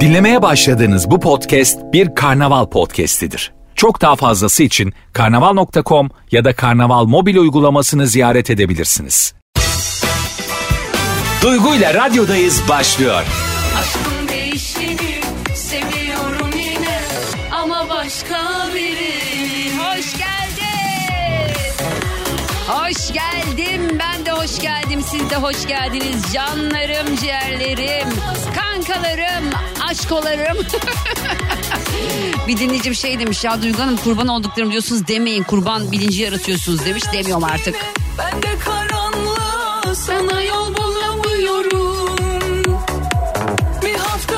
Dinlemeye başladığınız bu podcast bir karnaval podcastidir. Çok daha fazlası için karnaval.com ya da karnaval mobil uygulamasını ziyaret edebilirsiniz. Duygu'yla radyodayız başlıyor. Aşkın değişini seviyorum yine ama başka biri. Hoş geldin. Hoş geldim, ben de hoş geldim, siz de hoş geldiniz. Canlarım, ciğerlerim, kankalarım, aşkolarım. Bir dinleyici bir şey demiş ya, Duygu Hanım kurban olduklarım diyorsunuz, demeyin, kurban bilinci yaratıyorsunuz demiş, demiyorum artık. Ben de karanlığa sana yol bulamıyorum. Bir hafta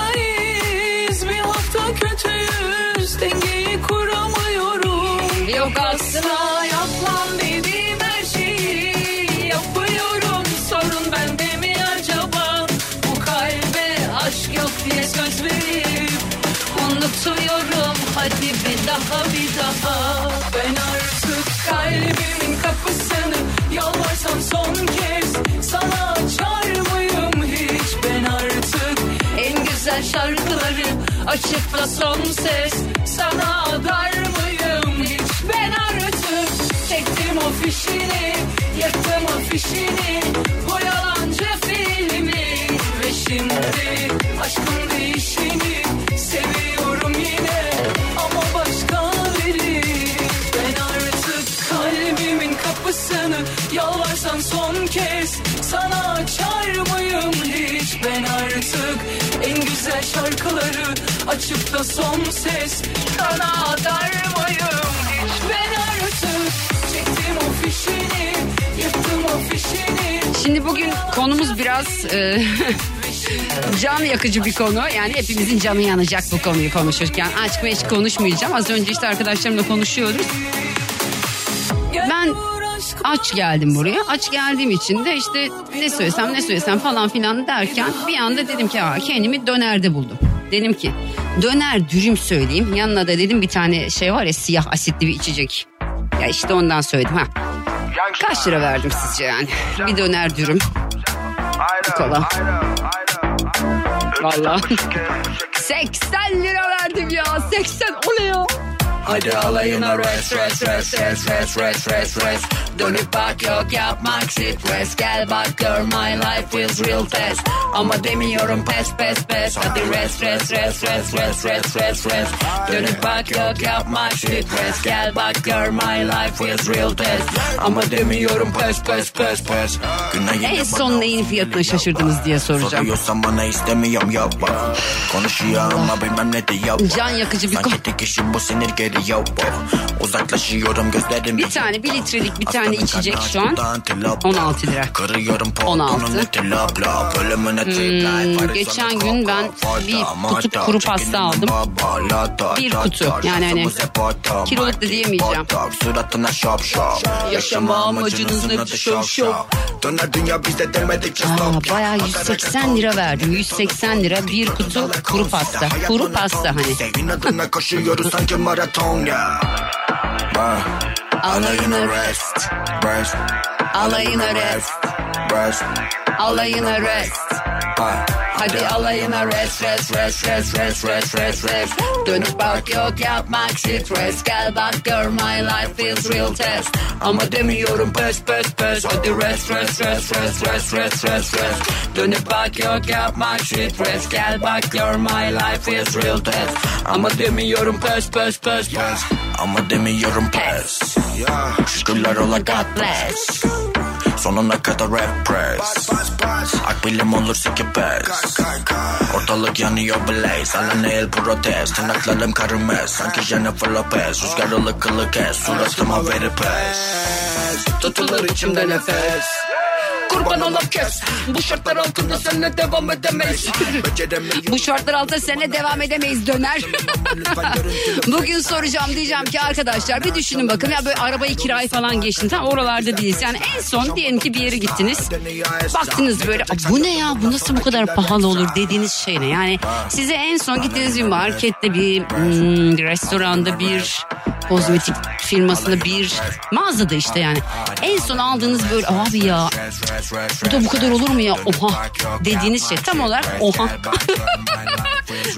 iz, bir hafta kötüyüz, dengeyi kuramıyorum. Yok asla yapmam dediğim her şeyi yapıyorum, sorun bende mi acaba? Bu kalbe aşk yok diye söz verip unutuyorum, hadi bir daha. Ben artık kalbimin kapısını yalvarsam son kez sana açar mıyım hiç? Ben artık en güzel şarkıları açıp da son ses sana adar mıyım hiç? Ben artık çektim o fişini, yaktım o fişini, bu yalancı filmi. Ve şimdi aşkın değişini seviyorum yine ama başka biri. Ben artık kalbimin kapısını yalvarsam son kez sana açar mıyım hiç? Ben artık en güzel şarkıları açıp da son ses sana atar mıyım hiç? Ben artık çektim o fişini, yırttım o fişini. Şimdi bugün konumuz biraz can yakıcı bir konu. Yani hepimizin canı yanacak bu konuyu konuşurken. Aşk meşk konuşmayacağım. Az önce işte arkadaşlarımla konuşuyoruz. Ben aç geldim buraya. Aç geldiğim için de işte ne söylesem falan filan derken bir anda dedim ki kendimi dönerde buldum. Dedim ki döner dürüm söyleyeyim. Yanına da dedim bir tane şey var ya, siyah asitli bir içecek. Ya işte ondan söyledim ha. Kaç lira verdim sizce yani? Bir döner dürüm. Bir kola. Valla 80 lira verdim ya, 80 oluyor. Hadi alayına rest. Dönüp bak, yok yapmak stres. Gel bak gör, my life is real fast. Ama demiyorum pes. Hadi rest. Dönüp bak, yok yapmak stres. Gel bak gör, my life is real fast. Ama demiyorum pes. En son neyin fiyatına şaşırdınız diye soracağım. Soruyorsan bana istemiyorum yapma. Konuşuyor ama bilmem ne diyor. Can yakıcı bir konu. Bu sinir geri yapma. Uzaklaşıyorum gözlerim. Bir tane 1 litrelik bir tane içecek şu an 16 lira. 16. Geçen gün ben bir kutu kuru pasta aldım. Bir kutu. Yani hani kiloluk da diyemeyeceğim. Yaşama amacınız ne şov. Bayağı 180 lira verdim. 180 lira bir kutu kuru pasta. Kuru pasta hani. Koşuyoruz sanki maraton ya. Alayına rest. Alayına rest. Alayına rest. Hadi alayına rest. Dönüp bak, yok yapmak stres. Gel bak gör, my life is real test. Ama demiyorum pes. Hadi rest. Dönüp bak, yok yapmak stres. Gel bak gör, my life is real test. Ama demiyorum pes. Ama demiyorum pes. Şükürler ola God bless. Sonuna kadar rap press. Akbilim olur siki pes. Ortalık yanıyor blaze. Alan el protest. Tırnaklarım karımez. Sanki Jennifer Lopez. Rüzgarlı kılı kes. Suratıma veri pes. Tutulur içimde nefes. Kurban olup kes. Bu şartlar altında seninle devam edemeyiz. Bu şartlar altında seninle devam edemeyiz döner. Bugün soracağım, diyeceğim ki arkadaşlar bir düşünün bakın. Ya böyle arabayı kiraya falan geçtin. Tam oralarda değiliz. Yani en son diyelim ki bir yere gittiniz. Baktınız böyle bu ne ya, bu nasıl bu kadar pahalı olur dediğiniz şey ne? Yani size en son gittiğiniz bir markette, bir restoranda, bir kozmetik firmasında bir mağazada işte yani. En son aldığınız böyle abi ya bu da bu kadar olur mu ya oha dediğiniz şey tam olarak oha.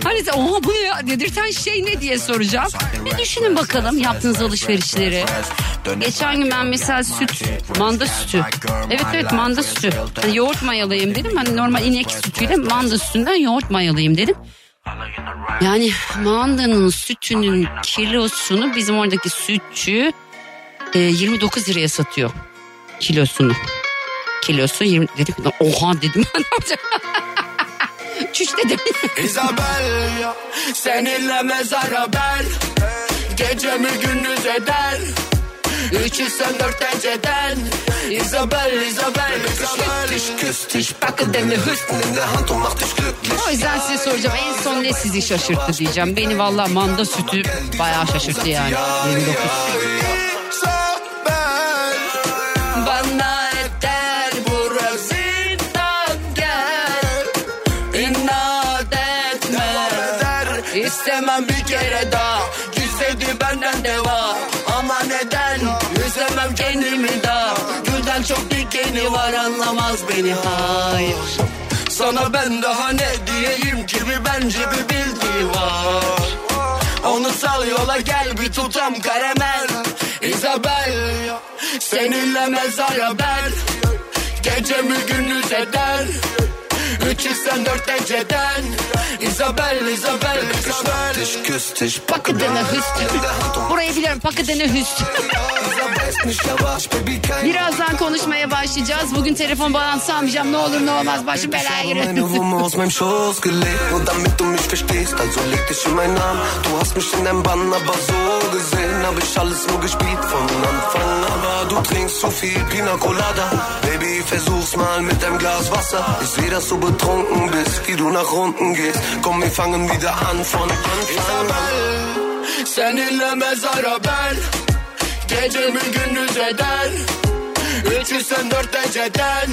Hani oha bu ne ya dedirten şey ne diye soracağım. Bir düşünün bakalım yaptığınız alışverişleri. Geçen gün ben mesela süt, manda sütü. Evet evet manda sütü. Hani yoğurt mayalayayım dedim. Hani normal inek sütüyle manda sütünden yoğurt mayalayayım dedim. Yani mandanın sütünün kilosunu bizim oradaki sütçü 29 liraya satıyor kilosunu. Kilosu 20 dedim. Oha dedim ben amca. Çüş dedim. İzabel seninle mezara ben. Gece mi gündüz eder. 304 dereceden İzabel, İzabel O yüzden size soracağım en son ne sizi şaşırttı diyeceğim. Beni valla manda sütü bayağı şaşırttı yani. 29. Bana eter burası gel. İnat etme. İstemem bir kere daha. Güzeldi benden deva. Ama neden üzemem kendimi daha. Gülden çok dikeni var anlamaz beni hayır. Sana ben daha ne diyeyim ki bir bence bir bildiği var. Onu sal yola gel bir tutam karamel. İzabel seninle mezara ben. Gece mi gündüz eder. 304 dereceden İzabel, İzabel Burayı biliyorum pakıdene hüst. Birazdan konuşmaya başlayacağız. Bugün telefon balansı almayacağım. Ne olur ne olmaz başım belaya girer. Betrunken bist, wie du nach unten gehst. Komm, wir fangen wieder an von Anfang an. Seninle mezara ben. Gece mi gündüz eder. 304 dereceden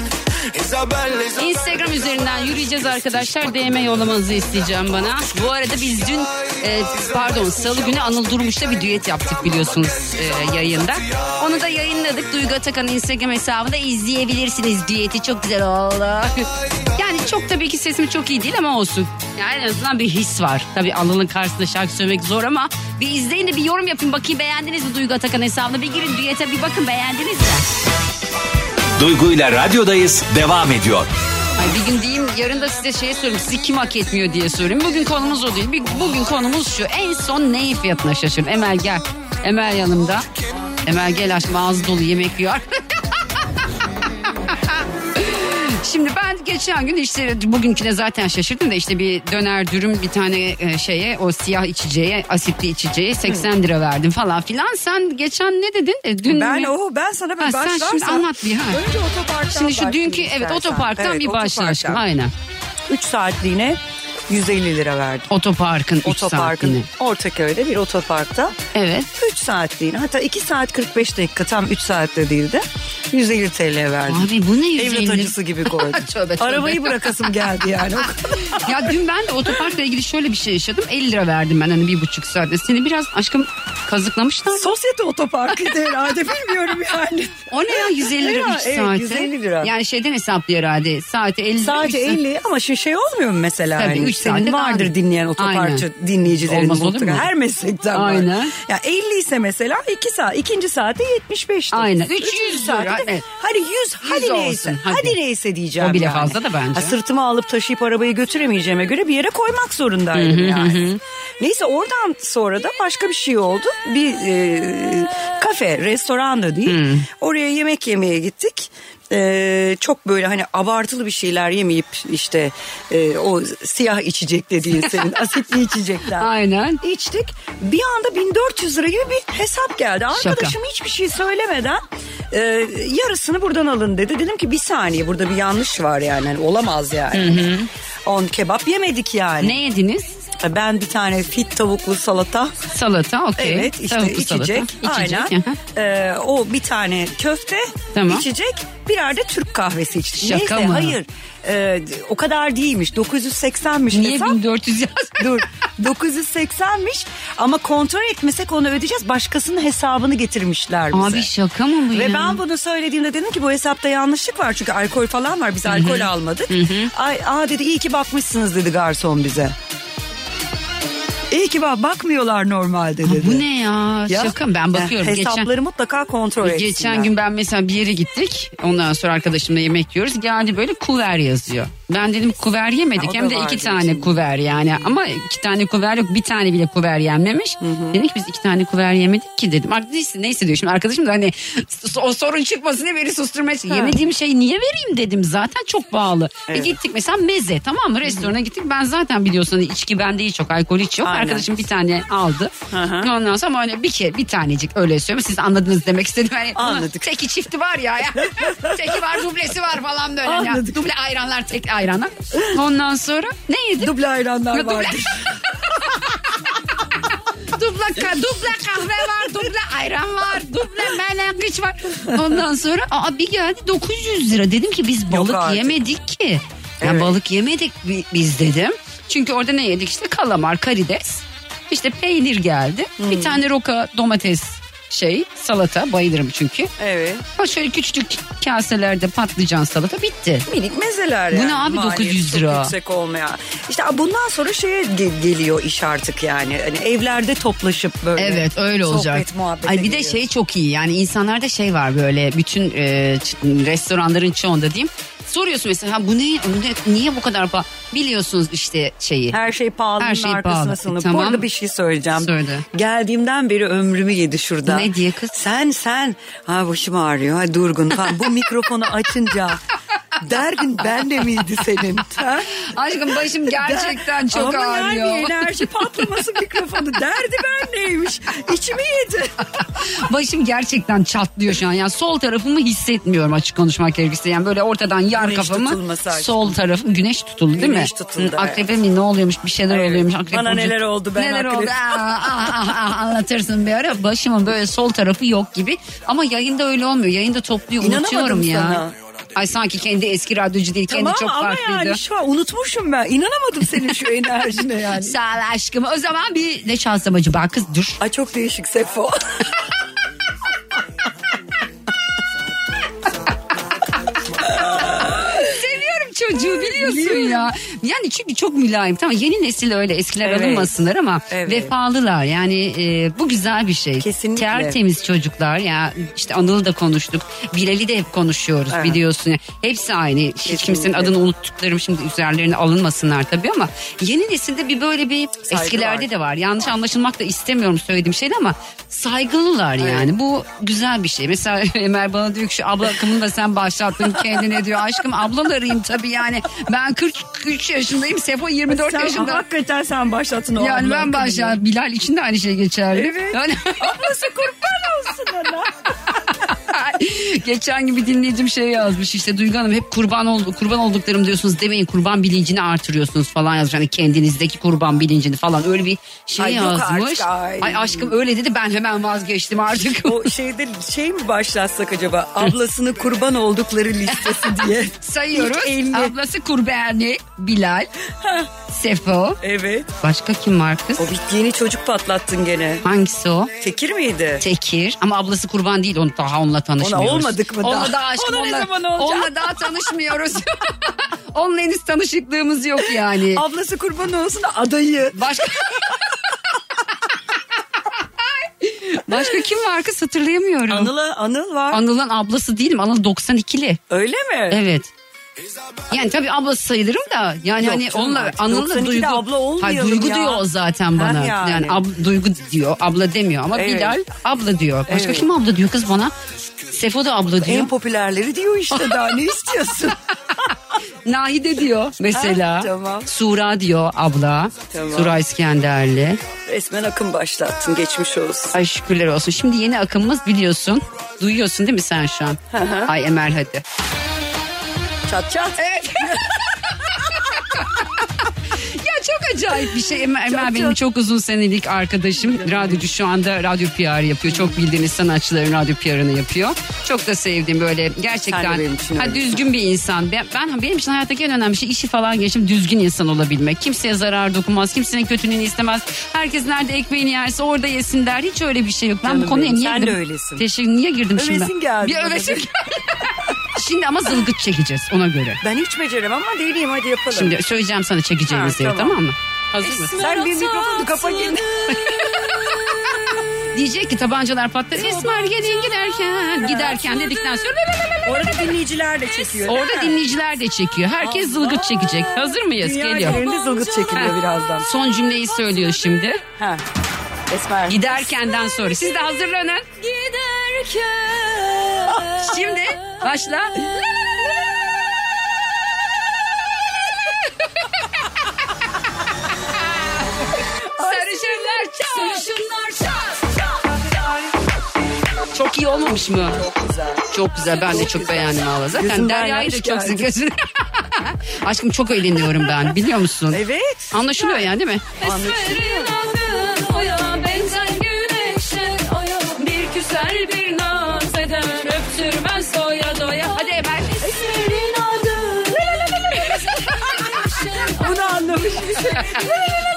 İzabel, İzabel. Instagram üzerinden yürüyeceğiz arkadaşlar. DM yollamanızı isteyeceğim bana. Bu arada biz dün salı günü Anıl Durmuş'la bir düet yaptık biliyorsunuz yayında. Onu da yayınladık. Duygu Atakan'ın Instagram hesabında izleyebilirsiniz düeti. Çok güzel oldu. Yani çok tabii ki sesimi çok iyi değil ama olsun. Yani en azından bir his var. Tabii Anıl'ın karşısında şarkı söylemek zor ama bir izleyin de bir yorum yapın. Bakayım beğendiniz mi Duygu Atakan hesabına? Bir girin düete bir bakın beğendiniz mi? Duygu'yla radyodayız devam ediyor. Ay bir gün diyeyim yarın da size şey sorayım sizi kim hak etmiyor diye sorayım. Bugün konumuz o değil. Bugün konumuz şu en son neyin fiyatına şaşırdım. Emel gel. Emel yanımda. Emel gel aşkım ağzı dolu yemek yiyor. Şimdi ben geçen gün işte bugünküne zaten şaşırdım da işte bir döner dürüm bir tane şeye o siyah içeceğe asitli içeceğe 80 lira verdim falan filan. Sen geçen ne dedin? Dün ben sana bir başlarsam. Sen şimdi anlat bir ha. Önce otoparktan şimdi şu dünkü otoparktan evet, bir başlarsın. Aynen. 3 saatliğine 150 lira verdim. Otoparkın Ortaköy'de bir otoparkta. Evet. 3 saatliğine hatta 2 saat 45 dakika tam 3 saatte değildi. 150 TL verdim. Abi bu ne 150? Evlat acısı gibi koydum. Arabayı bırakasım geldi yani. Ya dün ben de otoparkla ilgili şöyle bir şey yaşadım. 50 lira verdim ben hani 1,5 saatte. Seni biraz aşkım kazıklamışlar. Sosyete otoparkıydı herhalde bilmiyorum yani. O ne ya 150 lira 3 saate? Evet 150 lira. Yani şeyden hesaplıyor herhalde. Saate 50 lira. Saate 50 ama şu şey olmuyor mu mesela? Tabii yani? 3 saatte vardır daha... dinleyen otoparkçı dinleyicilerimiz. Olmaz olur mu? Her meslekten var. Aynen. Ya 50 ise mesela 2 saat. İkinci saate 75'ti. Aynen. 300 saat. Evet. Hadi 100 hadi neyse. Hadi neyse diyeceğim. O bile yani. Fazla da bence. Ha, sırtıma alıp taşıyıp arabayı götüremeyeceğime göre bir yere koymak zorundaydım yani. Neyse oradan sonra da başka bir şey oldu. Bir kafe, restoran da değil. Oraya yemek yemeye gittik. Çok böyle hani abartılı bir şeyler yemeyip işte o siyah içecek dediğin senin asitli içecekler. Aynen. İçtik. Bir anda 1400 lira gibi bir hesap geldi. Arkadaşım şaka. Hiçbir şey söylemeden yarısını buradan alın dedi. Dedim ki bir saniye burada bir yanlış var yani. Olamaz yani. 10 kebap yemedik yani. Ne yediniz? Ben bir tane fit tavuklu salata. Salata, okey. Evet, işte tavuklu içecek. Salata. İçecek. O bir tane köfte, tamam. İçecek. Birer de Türk kahvesi içtik. Şaka neyse, mı? Hayır. O kadar değilmiş. 980'miş. Niye hesap? 1400 yaz? Dur. 980'miş ama kontrol etmesek onu ödeyeceğiz. Başkasının hesabını getirmişler bize. Abi şaka mı bu? Ve ya? Ben bunu söylediğimde dedim ki bu hesapta yanlışlık var. Çünkü alkol falan var. Biz alkol almadık. Ay, aa dedi, iyi ki bakmışsınız dedi garson bize. İyi ki bakmıyorlar normalde dedi. Bu ne ya? Şaka, ben bakıyorum. Hesapları geçen, mutlaka kontrol etsinler. Geçen gün ben mesela bir yere gittik. Ondan sonra arkadaşımla yemek yiyoruz. Geldi böyle kuver yazıyor. Ben dedim kuver yemedik. Hem de iki tane içinde. Kuver yani. Ama iki tane kuver yok. Bir tane bile kuver yenmemiş. Dedim ki biz iki tane kuver yemedik ki dedim. Neyse diyor. Şimdi arkadaşım da hani o sorun çıkmasın diye beni susturmaya çalışıyor. Yemediğim şeyi niye vereyim dedim. Zaten çok pahalı. Evet. Gittik mesela meze, tamam mı? Restorana gittik. Ben zaten biliyorsun içki bende hiç yok. Alkol hiç yok. Aynen. Arkadaşım bir tane aldı. Hı-hı. Ondan sonra hani bir tanecik öyle söylüyorum. Siz anladınız demek istedim. Yani anladık. Teki çifti var ya. Teki var, dublesi var falan böyle. Anladık. Duble ayranlar, tek ayranlar. Ondan sonra ne yedik? Duble ayranlar vardı. Duble kahve var, duble ayran var, duble menengiç var. Ondan sonra bir geldi 900 lira. Dedim ki biz balık yemedik ki. Evet. Yani balık yemedik biz dedim. Çünkü orada ne yedik işte kalamar, karides, işte peynir geldi. Bir tane roka, domates, salata, bayılırım çünkü. Evet. Ha şöyle küçücük kaselerde patlıcan salata, bitti. Minik mezeler yani. Bu ne abi, 900 lira. Çok yüksek olmayan. İşte bundan sonra geliyor iş artık yani. Hani evlerde toplaşıp böyle. Evet, öyle olacak. Sohbet muhabbete. Ay bir geliyor. De çok iyi yani, insanlarda var böyle bütün restoranların çoğunda diyeyim. Soruyorsun mesela bu ne niye bu kadar pahalı? Biliyorsunuz işte her şey pahalı. Her şey pahalı. Tamam. Bu arada bir şey söyleyeceğim. Söyle. Geldiğimden beri ömrümü yedi şurada. Ne diye kız? Sen başım ağrıyor. Hadi durgun falan. Bu mikrofonu açınca derdin ben de miydi senin? Ha? Aşkım başım gerçekten çok ağrıyor. Ama yani enerji patlaması mikrofonu. Derdi ben neymiş? İçimi yedi. Başım gerçekten çatlıyor şu an. Yani sol tarafımı hissetmiyorum açık konuşmak gerekirse. Yani böyle ortadan yar güneş kafamı. Sol tarafım güneş tutuldu değil mi? Güneş tutuldu. Akrebe mi ne oluyormuş, bir şeyler oluyormuş. Akrebe bana neler oldu, ben neler oldu? Anlatırsın bir ara. Başımın böyle sol tarafı yok gibi. Ama yayında öyle olmuyor. Yayında topluyor. Unutuyorum ya. Sana. Ay sanki kendi eski radyocu değil, tamam, kendi çok farklıydı. Tamam ama yani şu an unutmuşum ben. İnanamadım senin şu enerjine yani. Sağ ol aşkım. O zaman bir ne şanslamacı bak kız dur. Ay çok değişik Sefo. Seviyorum çocuğu biliyorsun ya. Yani çünkü çok mülayim. Tamam, yeni nesil öyle, eskiler alınmasınlar ama vefalılar. Yani bu güzel bir şey. Kesinlikle. Tertemiz çocuklar. Ya işte Anıl'ı da konuştuk. Bilal'i de hep konuşuyoruz biliyorsun. Yani hepsi aynı. Kesinlikle. Hiç kimsenin adını unuttuklarım şimdi üzerlerine alınmasınlar tabii ama yeni nesilde bir saygı eskilerde var. De var. Yanlış anlaşılmak da istemiyorum söylediğim şeyde ama saygılılar yani. Bu güzel bir şey. Mesela Emel bana diyor ki şu abla akımını da sen başlattın kendine diyor. Aşkım ablalarıyım tabii yani. Ben 43 yaşındayım. Sefo 24 yaşında. Hakikaten sen başlattın o. Yani ben başlattım. Bilal için de aynı şey geçerli. Evet. Yani... Ablası kurban olsun ona. Geçen gibi dinleyicim yazmış işte Duygu Hanım hep kurban olduklarım diyorsunuz demeyin, kurban bilincini artırıyorsunuz falan yazmış. Hani kendinizdeki kurban bilincini falan öyle bir yazmış. Ay aşkım öyle dedi, ben hemen vazgeçtim artık. O şeyde mi başlatsak acaba, ablasını kurban oldukları listesi diye. Sayıyoruz. Ablası kurbanı Bilal. Sefo. Evet. Başka kim var kız? O bittiğini çocuk patlattın gene. Hangisi o? Tekir miydi? Tekir ama ablası kurban değil, onunla tanışmıyoruz. Ona olmadık mı daha? Daha aşkım, ona ne zaman olacak? Onunla daha tanışmıyoruz. Onunla henüz tanışıklığımız yok yani. Ablası kurban olsun da adayı. Başka kim var kız, hatırlayamıyorum. Anıl var. Anıl'ın ablası değilim. Anıl 92'li. Öyle mi? Evet. Yani tabii ablası sayılırım da yani yok, hani onunla Anıl'la Duygu abla olmuyor. Duygu ya. Diyor o zaten bana. Yani Duygu diyor, abla demiyor ama Bilal abla diyor. Başka kim abla diyor kız bana? Sefo da abla diyor. En popülerleri diyor işte, daha ne istiyorsun? Nahide diyor mesela. Tamam. Sura diyor abla. Tamam. Sura İskenderli. Resmen akım başlattın, geçmiş olsun. Ay şükürler olsun. Şimdi yeni akımımız biliyorsun. Duyuyorsun değil mi sen şu an? Ay Emel hadi. Çat çat. Evet. Ya çok acı acayip bir şey. Emel benim çok uzun senelik arkadaşım. Radyocu, şu anda radyo PR yapıyor. Çok bildiğiniz sanatçıların radyo PR'ını yapıyor. Çok da sevdiğim, böyle gerçekten düzgün bir insan. Benim için hayattaki en önemli şey, işi falan geçim, düzgün insan olabilmek. Kimseye zarar dokunmaz. Kimsenin kötülüğünü istemez. Herkes nerede ekmeğini yerse orada yesin der. Hiç öyle bir şey yok. Ben bu konuya niye girdim? Teşekkür, niye girdim övesin şimdi? Geldi. Bir övesin geldi. Şimdi ama zılgıt çekeceğiz ona göre. Ben hiç beceremem ama değilim, hadi yapalım. Şimdi söyleyeceğim sana çekeceğimiz yeri, tamam mı? Hazır mısın? Sen bir mikrofonu kapa gel. Diyecek ki tabancalar patlar. Esmer gelin giderken. Giderken dedikten sonra. Orada dinleyiciler de çekiyor. Orada dinleyiciler de çekiyor. Herkes zılgıt çekecek. Hazır mıyız? Geliyor. Dünya yerinde zılgıt çekiliyor birazdan. Son cümleyi söylüyor şimdi. Ha. Esmer. Giderkenden sonra. Siz de hazırlanın. Giderken. Şimdi başla. Sarışınlar çal. Sarışınlar çal. Çok iyi olmamış mı? Çok güzel. Çok güzel. Ben de çok beğendim valla. Zaten Derya'yı da çok seviyorsun. Aşkım çok eğleniyorum ben. Biliyor musun? Evet. Anlaşılıyor yani, değil mi? Anlaşılıyor. Hadi Emel. Bunu anlamış bir şey.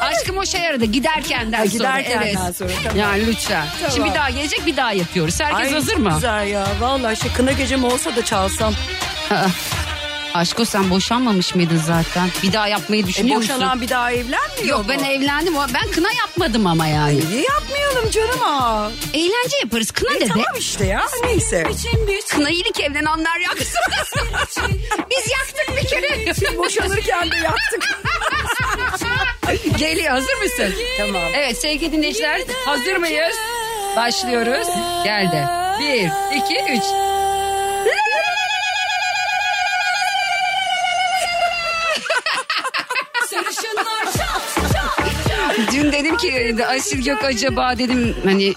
Aşkım o şey aradı. Giderkenden sonra. Giderkenden sonra. Tamam. Yani lütfen. Tamam. Şimdi bir daha gelecek, bir daha yapıyoruz. Herkes hazır mı? Güzel ya. Vallahi şey, kına gecem olsa da çalsam. Aşko sen boşanmamış mıydın zaten? Bir daha yapmayı düşünüyor musun? Boşanan bir daha evlenmiyor. Yok mu? Ben evlendim. Ben kına yapmadım ama yani. Niye yapmayalım canım ha? Eğlence yaparız. Kına dede. Tamam işte ya. Neyse. Kınayı ilk evlenenler yaksın. Biz yaktık bir kere. Siz boşanırken de yaktık. Geliyor, hazır mısın? Tamam. Evet sevgili dinleyiciler, hazır mıyız? Başlıyoruz. Geldi. 1, 2, 3. Dün dedim ki Asil yok acaba dedim, hani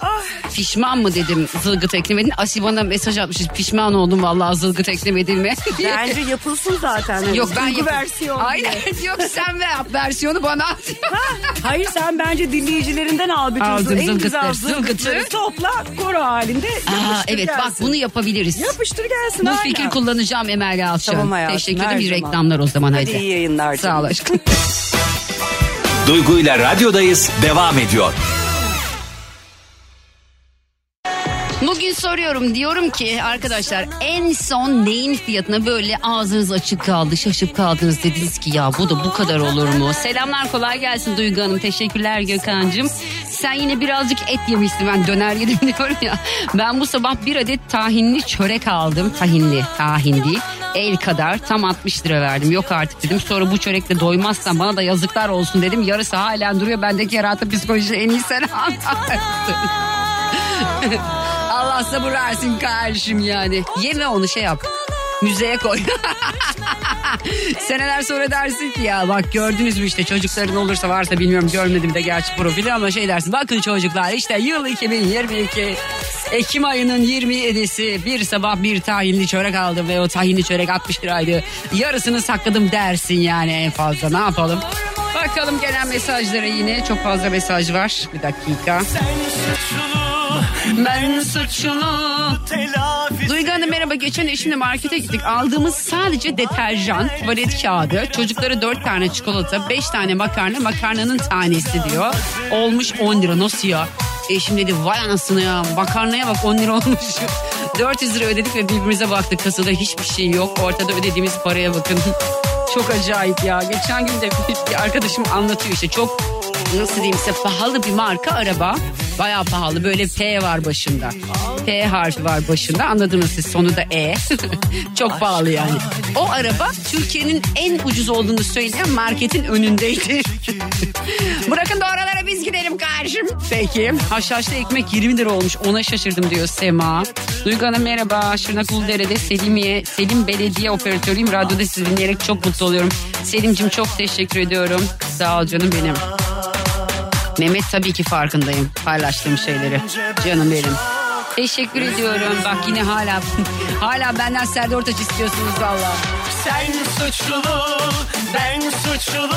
pişman mı dedim zılgıt eklemedin. Asil bana mesaj atmış, pişman oldum vallahi zılgıt eklemedin mi? Bence yapılsın zaten. Yok ben versiyon. Aynen yok sen yap versiyonu bana at. Hayır sen bence dinleyicilerinden al bütün en güzel zılgıtları topla koro halinde yapıştır. Evet gelsin. Bak bunu yapabiliriz. Yapıştır gelsin. Bu fikir kullanacağım Emel Yalçın. Tamam hayatım. Teşekkür ederim. Bir reklamlar o zaman hadi. İyi yayınlar. Sağ ol aşkım. Duygu'yla radyodayız devam ediyor. Bugün soruyorum, diyorum ki arkadaşlar en son neyin fiyatına böyle ağzınız açık kaldı, şaşıp kaldınız, dediniz ki ya bu da bu kadar olur mu? Selamlar, kolay gelsin Duygu Hanım. Teşekkürler Gökhan'cığım. Sen yine birazcık et yemişsin, ben döner yedim diyorum ya. Ben bu sabah bir adet tahinli çörek aldım. Tahin değil. El kadar, tam 60 lira verdim. Yok artık dedim. Sonra bu çörekle doymazsam bana da yazıklar olsun dedim. Yarısı halen duruyor. Bendeki herhalde psikolojisi en iyi sen anlattın. Allah sabır versin kardeşim yani. Yeme onu, şey yap. Müzeye koy. Seneler sonra dersin ki ya bak gördünüz mü işte, çocukların olursa varsa, bilmiyorum görmedim de gerçi profili, ama şey dersin, bakın çocuklar işte yıl 2022 Ekim ayının 27'si bir sabah bir tahinli çörek aldım ve o tahinli çörek 60 liraydı. Yarısını sakladım dersin yani en fazla, ne yapalım. Bakalım gelen mesajlara, yine çok fazla mesaj var. Bir dakika. Ben suçlu. Duygu Hanım merhaba. Geçen eşimle markete gittik. Aldığımız sadece deterjan, tuvalet kağıdı, çocuklara 4 tane çikolata, 5 tane makarna, makarnanın tanesi diyor. Olmuş 10 lira. Nasıl ya? Eşim dedi vay anasını ya, makarnaya bak 10 lira olmuş. 400 lira ödedik ve birbirimize baktık. Kasada hiçbir şey yok. Ortada ödediğimiz paraya bakın. Çok acayip ya. Geçen gün de bir arkadaşım anlatıyor işte, çok nasıl diyeyim size, pahalı bir marka araba. Bayağı pahalı, böyle P var başında. P harfi var başında, anladınız siz, sonu da E. Çok pahalı yani. O araba Türkiye'nin en ucuz olduğunu söyleyen marketin önündeydi. Bırakın da oralara biz gidelim karşım. Peki. Haşhaşlı ekmek 20 lira olmuş, ona şaşırdım diyor Sema. Duygu Hanım merhaba. Şırnakuludere'de Selim Belediye Operatörüyüm. Radyoda sizi dinleyerek çok mutlu oluyorum. Selim'cim çok teşekkür ediyorum. Sağ ol canım benim. Mehmet tabii ki farkındayım paylaştığım şeyleri. Canım benim. Teşekkür ediyorum. Bak yine hala benden Serdar Ortaç istiyorsunuz valla. Sen suçlu, ben suçlu,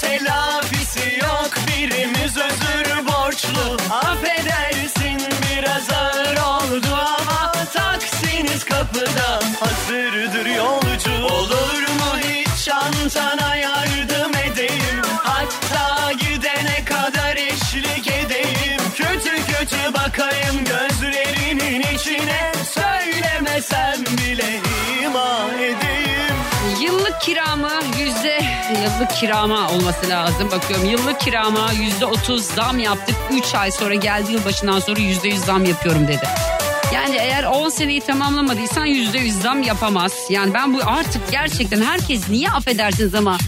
telafisi. çaresi yok, birimiz özür borçlu. Affedersin biraz ağır oldu ama taksiniz kapıda, hazırdır yolcu. Olur mu hiç çantana yardım edeyim, hatta gidene kadar eşlik edeyim. Kötü kötü bakayım gözlerinin içine, söylemesem bile ima edeyim. Yıllık kirama olması lazım. Bakıyorum yıllık kirama %30 zam yaptık. 3 ay sonra geldi, yılbaşından sonra %100 zam yapıyorum dedi. Yani eğer 10 seneyi tamamlamadıysan %100 zam yapamaz. Yani ben bu artık gerçekten herkes niye affedersiniz ama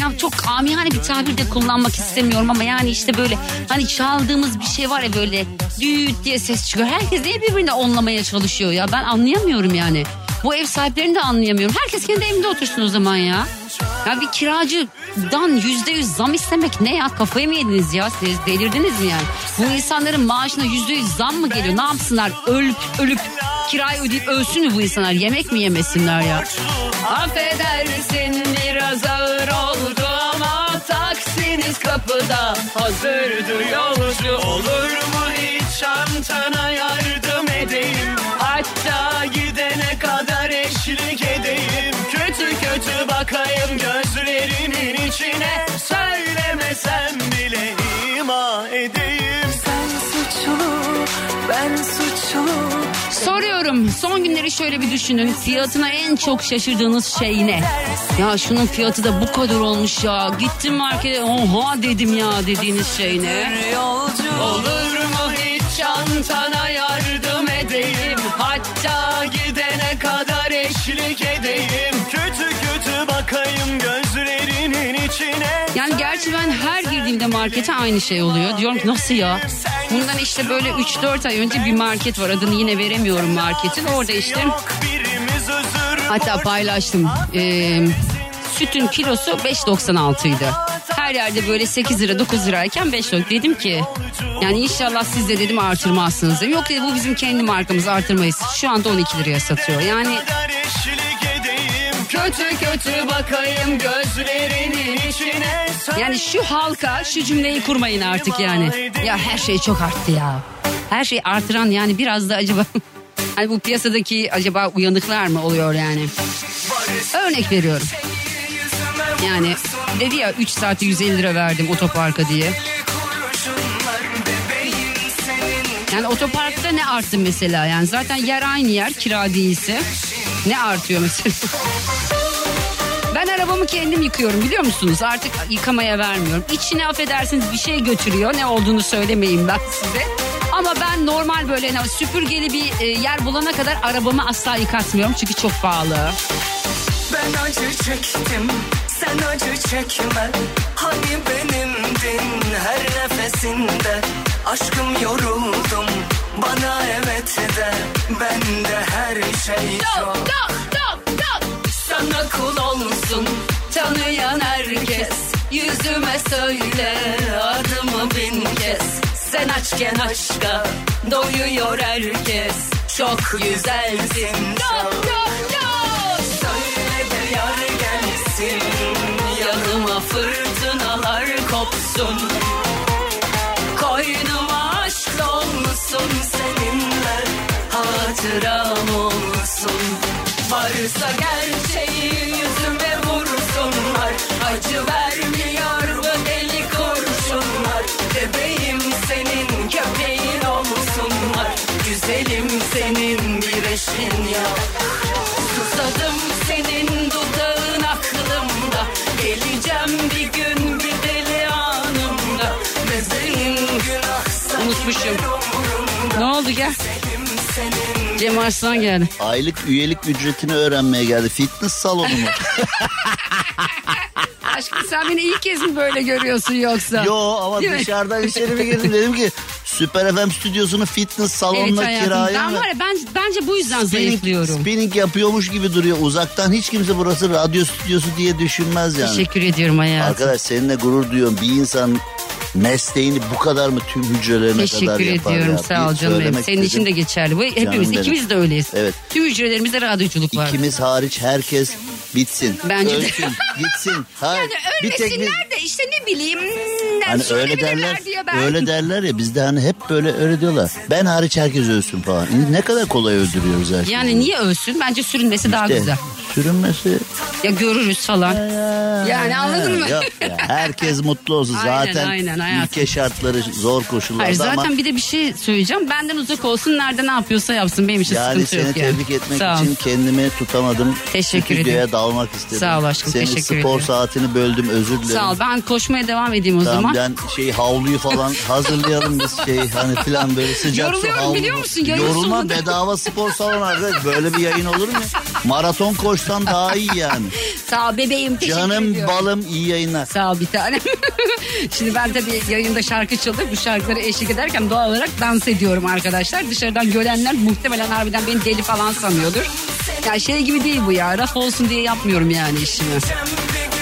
ya çok amiyane bir tabir de kullanmak istemiyorum ama yani işte böyle hani çaldığımız bir şey var ya, böyle düğüt diye ses çıkıyor. Herkes niye birbirini onlamaya çalışıyor ya, ben anlayamıyorum yani. Bu ev sahiplerini de anlayamıyorum. Herkes kendi evinde otursun o zaman ya. Ya bir kiracıdan %100 zam istemek ne ya? Kafayı mı yediniz ya? Siz delirdiniz mi yani? Bu insanların maaşına %100 zam mı geliyor? Ne yapsınlar? Ölüp kirayı ödeyip ölsün mü bu insanlar? Yemek mi yemesinler ya? Affedersin biraz ağır oldu ama taksiniz kapıda, hazırdır yolcu. Olur mu hiç çantana yardım edeyim, hatta gidene kadar eşlik edeyim. Kötü kötü bakayım gözlerinin içine, söylemesem bile ima edeyim. Sen suçlu, ben suçlu. Soruyorum, son günleri şöyle bir düşünün. Fiyatına en çok şaşırdığınız şey ne? Ya şunun fiyatı da bu kadar olmuş ya. Gittim markete, oha dedim ya dediğiniz şey ne? Olur mu hiç çantana yardım edeyim, hatta gidene kadar eşlik edeyim. Kötü kötü bakayım gözlerinin içine. Yani gerçi ben her girdiğimde markete aynı şey oluyor. Diyorum ki nasıl ya? Bundan işte böyle 3-4 ay önce bir market var, adını yine veremiyorum marketin. Orada işte hatta paylaştım, sütün kilosu 5.96 idi. Her yerde böyle 8 lira 9 lirayken 5.90. Dedim ki yani inşallah siz de dedim artırmazsınız. Yok dedi, bu bizim kendi markamız, artırmayız. Şu anda 12 liraya satıyor yani. Kötü kötü bakayım gözlerinin içine. Yani şu halka şu cümleyi kurmayın artık yani. Ya her şey çok arttı ya. Her şey artıran yani biraz da acaba hani bu piyasadaki acaba uyanıklar mı oluyor yani? Örnek veriyorum. Yani dedi ya 3 saate 150 lira verdim otoparka diye. Yani otoparkta ne arttı mesela? Yani zaten yer aynı yer, kira değilse ne artıyor mesela? Ben arabamı kendim yıkıyorum biliyor musunuz? Artık yıkamaya vermiyorum. İçine affedersiniz bir şey götürüyor. Ne olduğunu söylemeyeyim ben size. Ama ben normal böyle süpürgeli bir yer bulana kadar arabamı asla yıkatmıyorum. Çünkü çok pahalı. Ben acı çektim, sen acı çekme. Hani benimdin her nefesinde. Aşkım yoruldum, bana evet de. Ben de her şey çok. Dok. Sana kul olsun, tanıyan herkes. Yüzüme söyle adımı bin kez. Sen açken aşka doyuyor herkes. Çok güzelsin. Dok. Söyle de yar gelsin. Yanıma fırtınalar kopsun. Koynuma aşk olmuşsun seninle, hatıram olsun. Varsa gerçeği yüzüme vursunlar, acı vermiyor bu deli kurşunlar. Bebeğim senin köpeğin olsunlar, güzelim senin bir eşin ya. Susadım senin dudağın aklımda, geleceğim bir gün bir deli anımda. Unutmuşum. Ne oldu ya? Cem Arslan geldi. Aylık üyelik ücretini öğrenmeye geldi. Fitness salonu mu? Aşkım sen beni ilk kez mi böyle görüyorsun yoksa? Yo ama değil dışarıdan mi? İçeri mi girdim dedim ki Süper FM stüdyosunun fitness salonuna evet, kiraya. Ben var ya bence bu yüzden zayıflıyorum. Spinning yapıyormuş gibi duruyor uzaktan, hiç kimse burası radyo stüdyosu diye düşünmez yani. Teşekkür ediyorum hayatım. Arkadaş seninle gurur duyuyorum, bir insan mesleğini bu kadar mı tüm hücrelerine teşekkür kadar yapar? Teşekkür ediyorum, sağ ol canım benim. Senin için de geçerli bu. Hepimiz canım, ikimiz de öyleyiz. Evet. Tüm hücrelerimizde radyoculuk var. İkimiz hariç herkes bitsin. Bence ölsün, de. Gitsin. Hayır. Yani ölmesinler bir tek de işte ne bileyim. Hani öyle derler, diye ben. Öyle derler ya bizde, hani hep böyle öyle diyorlar. Ben hariç herkes ölsün falan. Ne kadar kolay öldürüyoruz her şeyi. Yani niye ölsün? Bence sürünmesi işte, daha güzel. Sürünmesi. Ya görürüz falan. Yani anladın mı? Yok ya, herkes mutlu olsun. Zaten aynen, ülke şartları zor koşullarda. Hayır, zaten ama... bir de bir şey söyleyeceğim. Benden uzak olsun, nerede ne yapıyorsa yapsın. Benim için yani sıkıntı yok yani. Yani seni tebrik etmek sağ için kendimi tutamadım. Teşekkür ederim. Stüdyoya dalmak istedim. Sağ ol aşkım, senin teşekkür ederim. Senin spor saatini böldüm, özür dilerim. Sağ ol, ben koşmaya devam edeyim o zaman. Ben havluyu falan hazırlayalım biz hani filan böyle sıcak su havlu. Yoruluyorum biliyor musun? Yorulma, bedava spor salonu arkadaş. Böyle bir yayın olur mu? Maraton koştan daha iyi yani. Sağ ol bebeğim, teşekkür canım ediyorum. Balım, iyi yayınlar. Sağ ol bir tanem. Şimdi ben tabii yayında şarkı çalıp bu şarkıları eşlik ederken doğal olarak dans ediyorum arkadaşlar. Dışarıdan görenler muhtemelen harbiden beni deli falan sanıyordur. Ya şey gibi değil bu ya, raf olsun diye yapmıyorum yani işimi.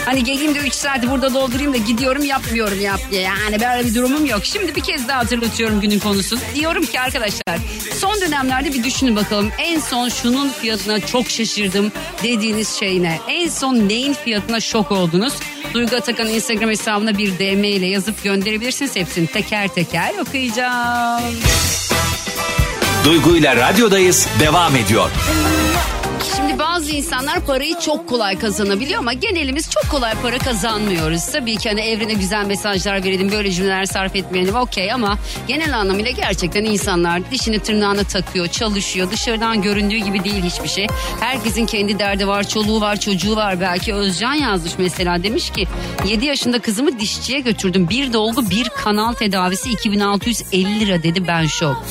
Hani geleyim de 3 saati burada doldurayım da gidiyorum yapmıyorum diye. Yani böyle bir durumum yok. Şimdi bir kez daha hatırlatıyorum günün konusunu. Diyorum ki arkadaşlar, son dönemlerde bir düşünün bakalım. En son şunun fiyatına çok şaşırdım dediğiniz şey ne? En son neyin fiyatına şok oldunuz? Duygu Atakan'ın Instagram hesabına bir DM ile yazıp gönderebilirsiniz. Hepsini teker teker okuyacağım. Duygu'yla radyodayız devam ediyor. Şimdi bazı insanlar parayı çok kolay kazanabiliyor ama genelimiz çok kolay para kazanmıyoruz. Tabii ki hani evrene güzel mesajlar verelim, böyle cümleler sarf etmeyelim, okey, ama genel anlamıyla gerçekten insanlar dişini tırnağına takıyor, çalışıyor. Dışarıdan göründüğü gibi değil hiçbir şey. Herkesin kendi derdi var, çoluğu var, çocuğu var. Belki Özcan yazmış mesela, demiş ki 7 yaşında kızımı dişçiye götürdüm. Bir dolgu bir kanal tedavisi 2650 lira dedi, ben şok.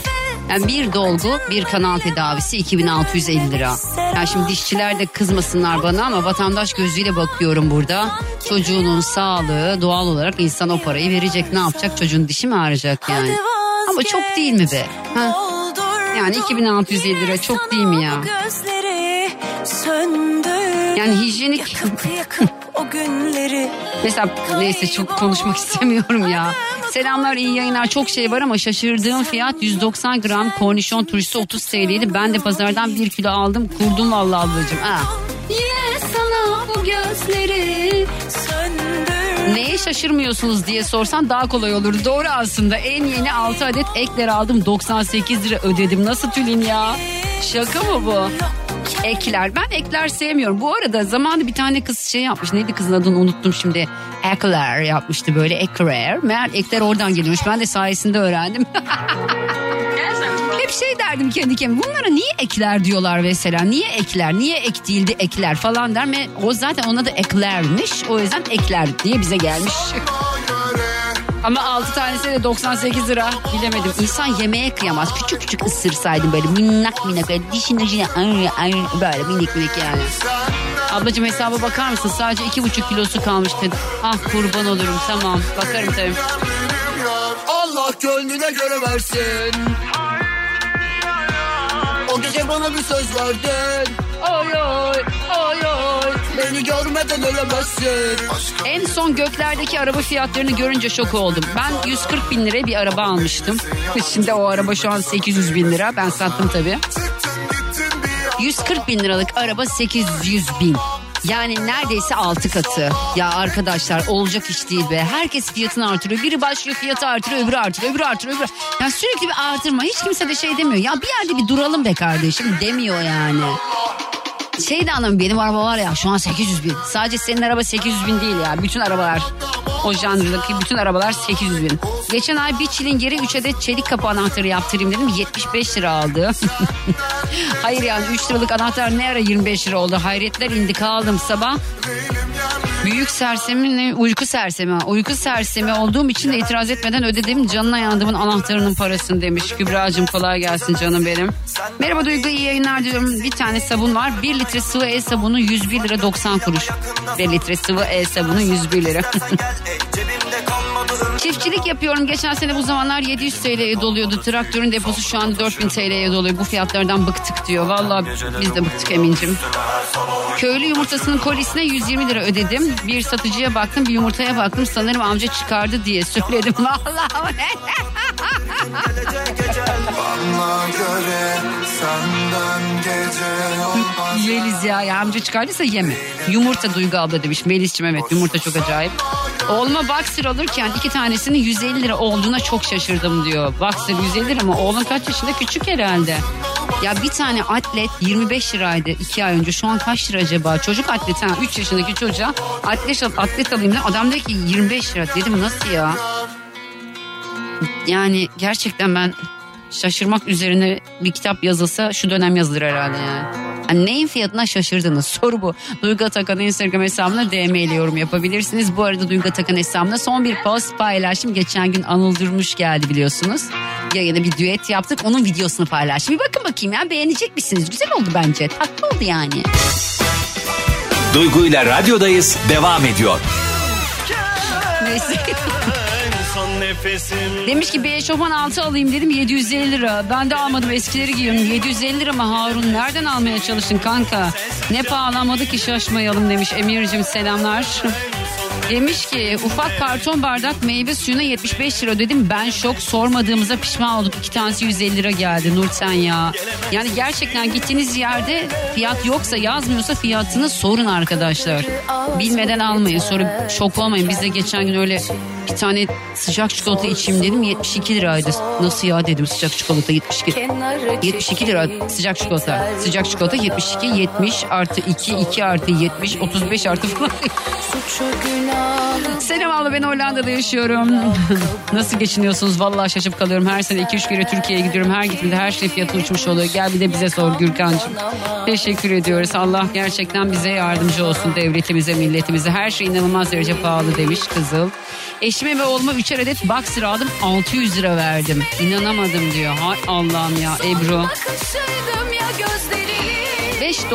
Yani bir dolgu, bir kanal tedavisi 2650 lira. Yani şimdi dişçiler de kızmasınlar bana ama vatandaş gözüyle bakıyorum burada. Çocuğunun sağlığı, doğal olarak insan o parayı verecek. Ne yapacak? Çocuğun dişi mi ağrıyacak yani? Ama çok değil mi be? Ha? Yani 2650 lira çok değil mi ya? Yani hijyenik... Mesela neyse, çok konuşmak istemiyorum ya. Selamlar, iyi yayınlar. Çok şey var ama şaşırdığım fiyat 190 gram kornişon turşusu 30 TL'ydi. Ben de pazardan 1 kilo aldım. Kurdum valla ablacığım. Niye sana bu gözleri söndür? Neye şaşırmıyorsunuz diye sorsan daha kolay olur. Doğru aslında. En yeni 6 adet ekler aldım. 98 lira ödedim. Nasıl tülin ya? Şaka mı bu? Ekler. Ben ekler sevmiyorum. Bu arada zamanında bir tane kız şey yapmış. Neydi kızın adını unuttum şimdi. Ekler yapmıştı böyle. Ekler. Meğer ekler oradan geliyormuş. Ben de sayesinde öğrendim. Hep şey derdim kendi kendime. Bunlara niye ekler diyorlar mesela? Niye ekler? Niye ek değildi ekler falan der. O zaten ona da eklermiş. O yüzden ekler diye bize gelmiş. Ama 6 tanesi de 98 lira. Bilemedim. İnsan yemeğe kıyamaz. Küçük küçük ısırsaydım böyle minnak böyle dişin böyle minik yani. Ablacığım hesaba bakar mısın? Sadece 2,5 kilosu kalmıştı. Ah kurban olurum, tamam. Bakarım tabii. Allah gönlüne göre versin. O gece bana bir söz verdin. Oy. Beni görmeden ölemezsin. En son göklerdeki araba fiyatlarını görünce şok oldum. Ben 140 bin liraya bir araba almıştım. Şimdi o araba şu an 800 bin lira. Ben sattım tabii. 140 bin liralık araba 800 bin. Yani neredeyse 6 katı. Ya arkadaşlar olacak iş değil be. Herkes fiyatını artırıyor. Biri başlıyor fiyatı artırıyor, öbürü artırıyor. Ya sürekli bir artırma. Hiç kimse de şey demiyor. Ya bir yerde bir duralım be kardeşim demiyor yani. Şey de anlamıyorum, benim araba var ya şu an 800 bin. Sadece senin araba 800 bin değil ya. Bütün arabalar, o janrdaki bütün arabalar 800 bin. Geçen ay bir çilingeri 3 adet çelik kapı anahtarı yaptırayım dedim. 75 lira aldı. Hayır yani 3 liralık anahtar ne ara 25 lira oldu. Hayretler indi, kaldım sabah. Büyük sersemi ne? Uyku sersemi. Uyku sersemi olduğum için de itiraz etmeden ödedim. Canına yandımın anahtarının parasını demiş. Kübra'cığım kolay gelsin canım benim. Merhaba Duygu, iyi yayınlar diyorum. Bir tane sabun var. 1 litre sıvı el sabunu 101 lira 90 kuruş. 1 litre sıvı el sabunu 101 lira. Çiftçilik yapıyorum. Geçen sene bu zamanlar 700 TL'ye doluyordu. Traktörün deposu şu an 4000 TL'ye doluyor. Bu fiyatlardan bıktık diyor. Valla biz de bıktık Emin'cim. Köylü yumurtasının kolisine 120 lira ödedim. Bir satıcıya baktım, bir yumurtaya baktım. Sanırım amca çıkardı diye söyledim. Valla Yeliz ya amca çıkardıysa yeme. Yumurta Duygu abla demiş. Melis'cim evet, yumurta çok acayip. Oğluma boxer alırken 2 tanesinin 150 lira olduğuna çok şaşırdım diyor. Boxer 150 lira mı? Oğlum kaç yaşında? Küçük herhalde. Ya bir tane atlet 25 liraydı 2 ay önce. Şu an kaç lira acaba? Çocuk atleti, 3 yaşındaki çocuğa atlet alayım da adam dedi ki 25 lira. Dedim nasıl ya? Yani gerçekten ben şaşırmak üzerine bir kitap yazılsa şu dönem yazılır herhalde yani. Yani neyin fiyatına şaşırdınız? Soru bu. Duygu Atakan'ın Instagram hesabına DM ile yorum yapabilirsiniz. Bu arada Duygu Atakan hesabına son bir post paylaştım. Geçen gün Anıl Durmuş geldi biliyorsunuz. Yayına bir düet yaptık. Onun videosunu paylaştım. Bir bakın bakayım ya, beğenecek misiniz? Güzel oldu bence. Tatlı oldu yani. Duygu'yla radyodayız. Devam ediyor. Neyse. Demiş ki bir eşofman altı alayım dedim 750 lira. Ben de almadım, eskileri giyiyorum. 750 lira mı Harun? Nereden almaya çalıştın kanka? Ne pahalanmadı ki şaşmayalım demiş. Emir'cim selamlar. Demiş ki ufak karton bardak meyve suyuna 75 lira dedim. Ben şok, sormadığımıza pişman olduk. 2 tanesi 150 lira geldi Nurten ya. Yani gerçekten gittiğiniz yerde fiyat yoksa, yazmıyorsa fiyatını sorun arkadaşlar. Bilmeden almayın, sonra şok olmayın. Biz de geçen gün öyle bir tane sıcak çikolata içeyim dedim 72 liraydı. Nasıl ya dedim, sıcak çikolata 72 lira sıcak çikolata 72 70 artı 2 2 artı 70 35 artı falan. Selam abla, ben Hollanda'da yaşıyorum. Nasıl geçiniyorsunuz? Vallahi şaşıp kalıyorum. Her sene 2-3 kere Türkiye'ye gidiyorum. Her gittiğimde her şey fiyatı uçmuş oluyor. Gel bir de bize sor Gürkan'cığım. Teşekkür ediyoruz. Allah gerçekten bize yardımcı olsun. Devletimize, milletimize. Her şey inanılmaz derece pahalı demiş Kızıl. Eşime ve oğluma 3'er adet boxer aldım. 600 lira verdim. İnanamadım diyor. Hay Allah'ım ya Ebru. $5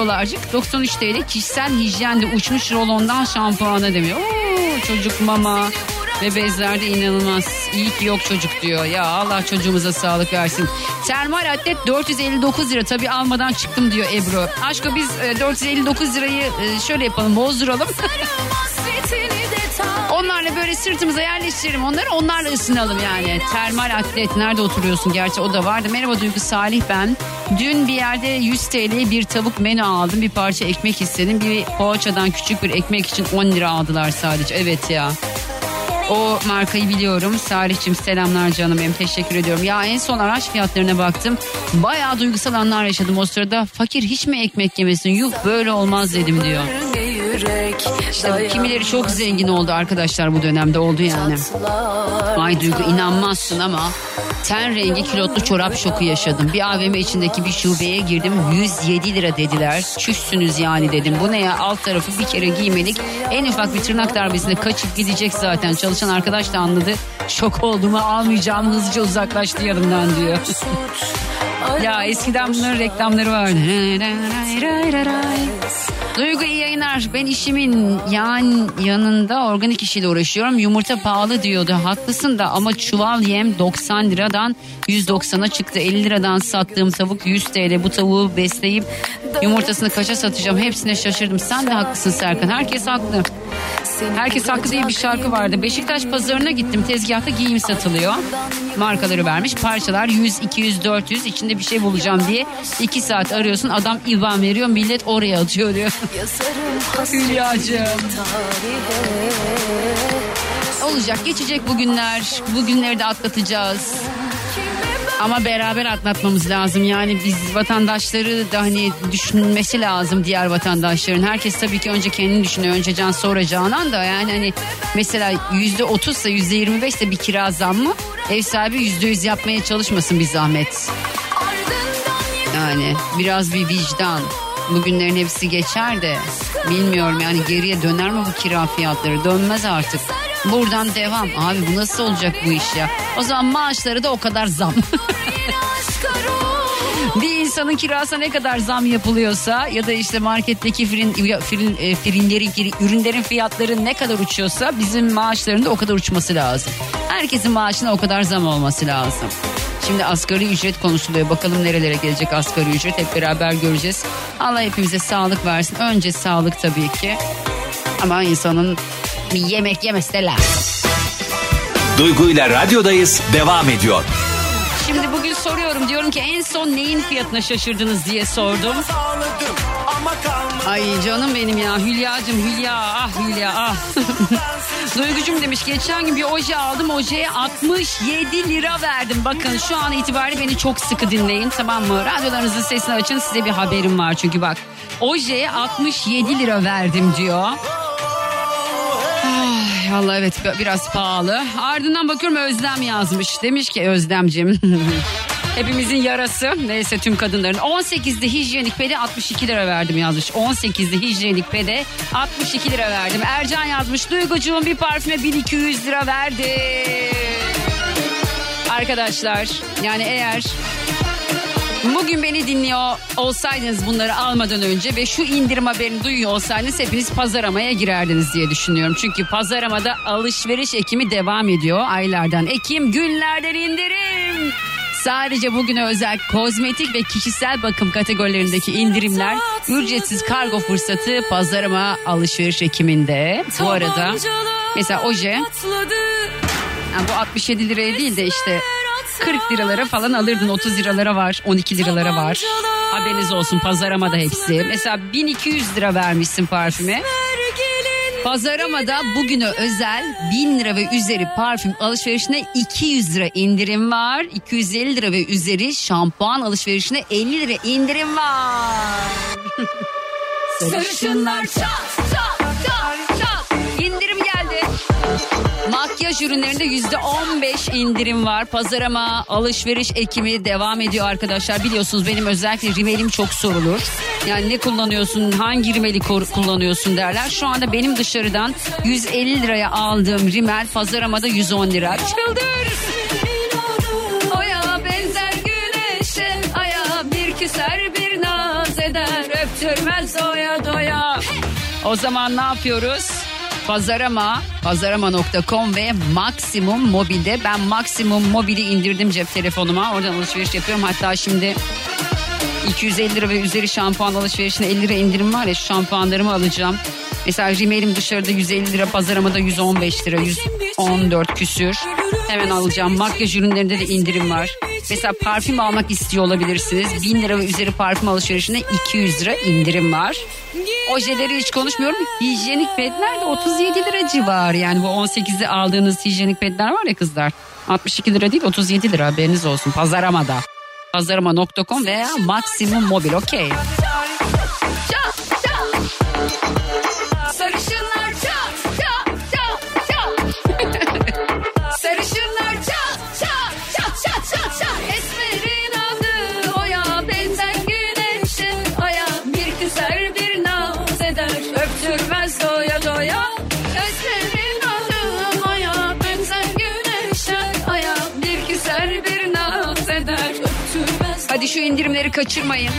93 TL kişisel hijyende uçmuş rolondan şampuana demiyor. Çocuk mama ve bezlerde inanılmaz. İyi ki yok çocuk diyor. Ya Allah çocuğumuza sağlık versin. Termal atlet 459 lira. Tabii almadan çıktım diyor Ebru. Aşko biz 459 lirayı şöyle yapalım, bozduralım. Onlarla böyle sırtımıza yerleştirelim. Onlarla ısınalım yani. Termal atlet, nerede oturuyorsun? Gerçi o da vardı. Merhaba Duygu, Salih ben. Dün bir yerde 100 TL bir tavuk menü aldım. Bir parça ekmek istedim. Bir poğaçadan küçük bir ekmek için 10 lira aldılar sadece. Evet ya. O markayı biliyorum. Salih'cim selamlar canım benim. Teşekkür ediyorum. Ya en son araç fiyatlarına baktım. Bayağı duygusal anlar yaşadım o sırada. Fakir hiç mi ekmek yemesin? Yuh böyle olmaz dedim diyor. İşte kimileri çok zengin oldu arkadaşlar, bu dönemde oldu yani. Vay Duygu, inanmazsın ama ten rengi kilotlu çorap şoku yaşadım. Bir AVM içindeki bir şubeye girdim, 107 lira dediler. Çüssünüz yani dedim. Bu ne ya, alt tarafı bir kere giymedik. En ufak bir tırnak darbesinde kaçıp gidecek zaten. Çalışan arkadaş da anladı. Şok olduğumu, almayacağım, hızlıca uzaklaştı yanımdan diyor. Ya eskiden bunların reklamları vardı. Duygu iyi yayınlar. Ben işimin yanında organik işiyle uğraşıyorum. Yumurta pahalı diyordu. Haklısın da ama çuval yem 90 liradan 190'a çıktı. 50 liradan sattığım tavuk 100 TL. Bu tavuğu besleyip yumurtasını kaça satacağım? Hepsine şaşırdım. Sen de haklısın Serkan. Herkes haklı. Herkes haklı diye bir şarkı vardı. Beşiktaş pazarına gittim. Tezgahta giyim satılıyor. Markaları vermiş. Parçalar 100, 200, 400. İçinde bir şey bulacağım diye 2 saat arıyorsun. Adam IBAN veriyor. Millet oraya atıyor diyor. Hülyacığım. Olacak, geçecek bugünler. Bugünleri de atlatacağız. Ama beraber atlatmamız lazım. Yani biz vatandaşları da hani düşünmesi lazım, diğer vatandaşların. Herkes tabii ki önce kendini düşünüyor. Önce can sonra canan da yani hani mesela %30'sa %25'se bir kira zammı, ev sahibi %100 yapmaya çalışmasın bir zahmet. Yani biraz bir vicdan. Bugünlerin hepsi geçer de bilmiyorum yani geriye döner mi bu kira fiyatları? Dönmez artık. Buradan devam. Abi bu nasıl olacak bu iş ya? O zaman maaşları da o kadar zam. Bir insanın kirasına ne kadar zam yapılıyorsa ya da işte marketteki ürünlerin fiyatları ne kadar uçuyorsa bizim maaşların da o kadar uçması lazım. Herkesin maaşına o kadar zam olması lazım. Şimdi asgari ücret konuşuluyor. Bakalım nerelere gelecek asgari ücret, hep beraber göreceğiz. Allah hepimize sağlık versin. Önce sağlık tabii ki. Ama insanın bir yemek yemesi de lazım. Duygu'yla radyodayız devam ediyor. Şimdi bugün soruyorum, diyorum ki en son neyin fiyatına şaşırdınız diye sordum. Ay canım benim ya, Hülya'cığım, Hülya, ah Hülya, ah. Duygu'cum demiş, geçen gün bir oje aldım, ojeye 67 lira verdim. Bakın şu an itibariyle beni çok sıkı dinleyin, tamam mı? Radyolarınızın sesini açın, size bir haberim var çünkü bak. Ojeye 67 lira verdim diyor. Ay Allah, evet biraz pahalı. Ardından bakıyorum Özlem yazmış. Demiş ki Özlemciğim... Hepimizin yarası. Neyse, tüm kadınların. 18'li hijyenik pede 62 lira verdim yazmış. 18'li hijyenik pede 62 lira verdim. Ercan yazmış. Duygucuğum, bir parfüme 1200 lira verdi. Arkadaşlar, yani eğer bugün beni dinliyor olsaydınız bunları almadan önce ve şu indirim haberini duyuyor olsaydınız hepiniz Pazarama'ya girerdiniz diye düşünüyorum. Çünkü Pazarama'da alışveriş ekimi devam ediyor. Aylardan ekim, günlerden indirim. Sadece bugüne özel kozmetik ve kişisel bakım kategorilerindeki indirimler, ücretsiz kargo fırsatı Pazarama alışveriş ekiminde. Bu arada mesela oje, yani bu 67 liraya değil de işte 40 liralara falan alırdın, 30 liralara var, 12 liralara var. Haberiniz olsun, Pazarama'da hepsi. Mesela 1200 lira vermişsin parfüme. Pazarama'da bugüne özel 1000 lira ve üzeri parfüm alışverişine 200 lira indirim var. 250 lira ve üzeri şampuan alışverişine 50 lira indirim var. Sarışınlar çat çat çat çat. İndirim geldi. Makyaj ürünlerinde %15 indirim var. Pazarama alışveriş ekimi devam ediyor arkadaşlar. Biliyorsunuz benim özellikle rimelim çok sorulur. Yani ne kullanıyorsun, hangi rimeli kullanıyorsun derler. Şu anda benim dışarıdan 150 liraya aldığım rimel Pazarama'da 110 lira. Çıldır! Oya benzer güneşe, aya bir küser bir naz eder, öptürmez oya doya. O zaman ne yapıyoruz? Pazarama, pazarama.com ve Maximum Mobil'de. Ben Maximum Mobil'i indirdim cep telefonuma. Oradan alışveriş yapıyorum. Hatta şimdi 250 lira ve üzeri şampuan alışverişine 50 lira indirim var ya, şu şampuanlarımı alacağım. Mesela rimelim dışarıda 150 lira, Pazarama'da 115 lira, 114 küsür. Hemen alacağım. Makyaj ürünlerinde de indirim var. Mesela parfüm almak istiyor olabilirsiniz. 1000 lira ve üzeri parfüm alışverişinde 200 lira indirim var. Ojeleri hiç konuşmuyorum. Hijyenik pedler de 37 lira civarı. Yani bu 18'i aldığınız hijyenik pedler var ya kızlar. 62 lira değil, 37 lira, haberiniz olsun. Pazarama'da. Pazarama.com veya Maximum Mobil, okey. Sarışınlar çat çat çat çat. Sarışınlar çat çat çat çat çat çat. Esmerin adı oya benzer güneşe, aya bir küser bir naz eder, öptürmez doya doya. Esmerin adı oya benzer güneşe, aya bir küser bir naz eder, öptürmez. Hadi şu indirimleri kaçırmayın.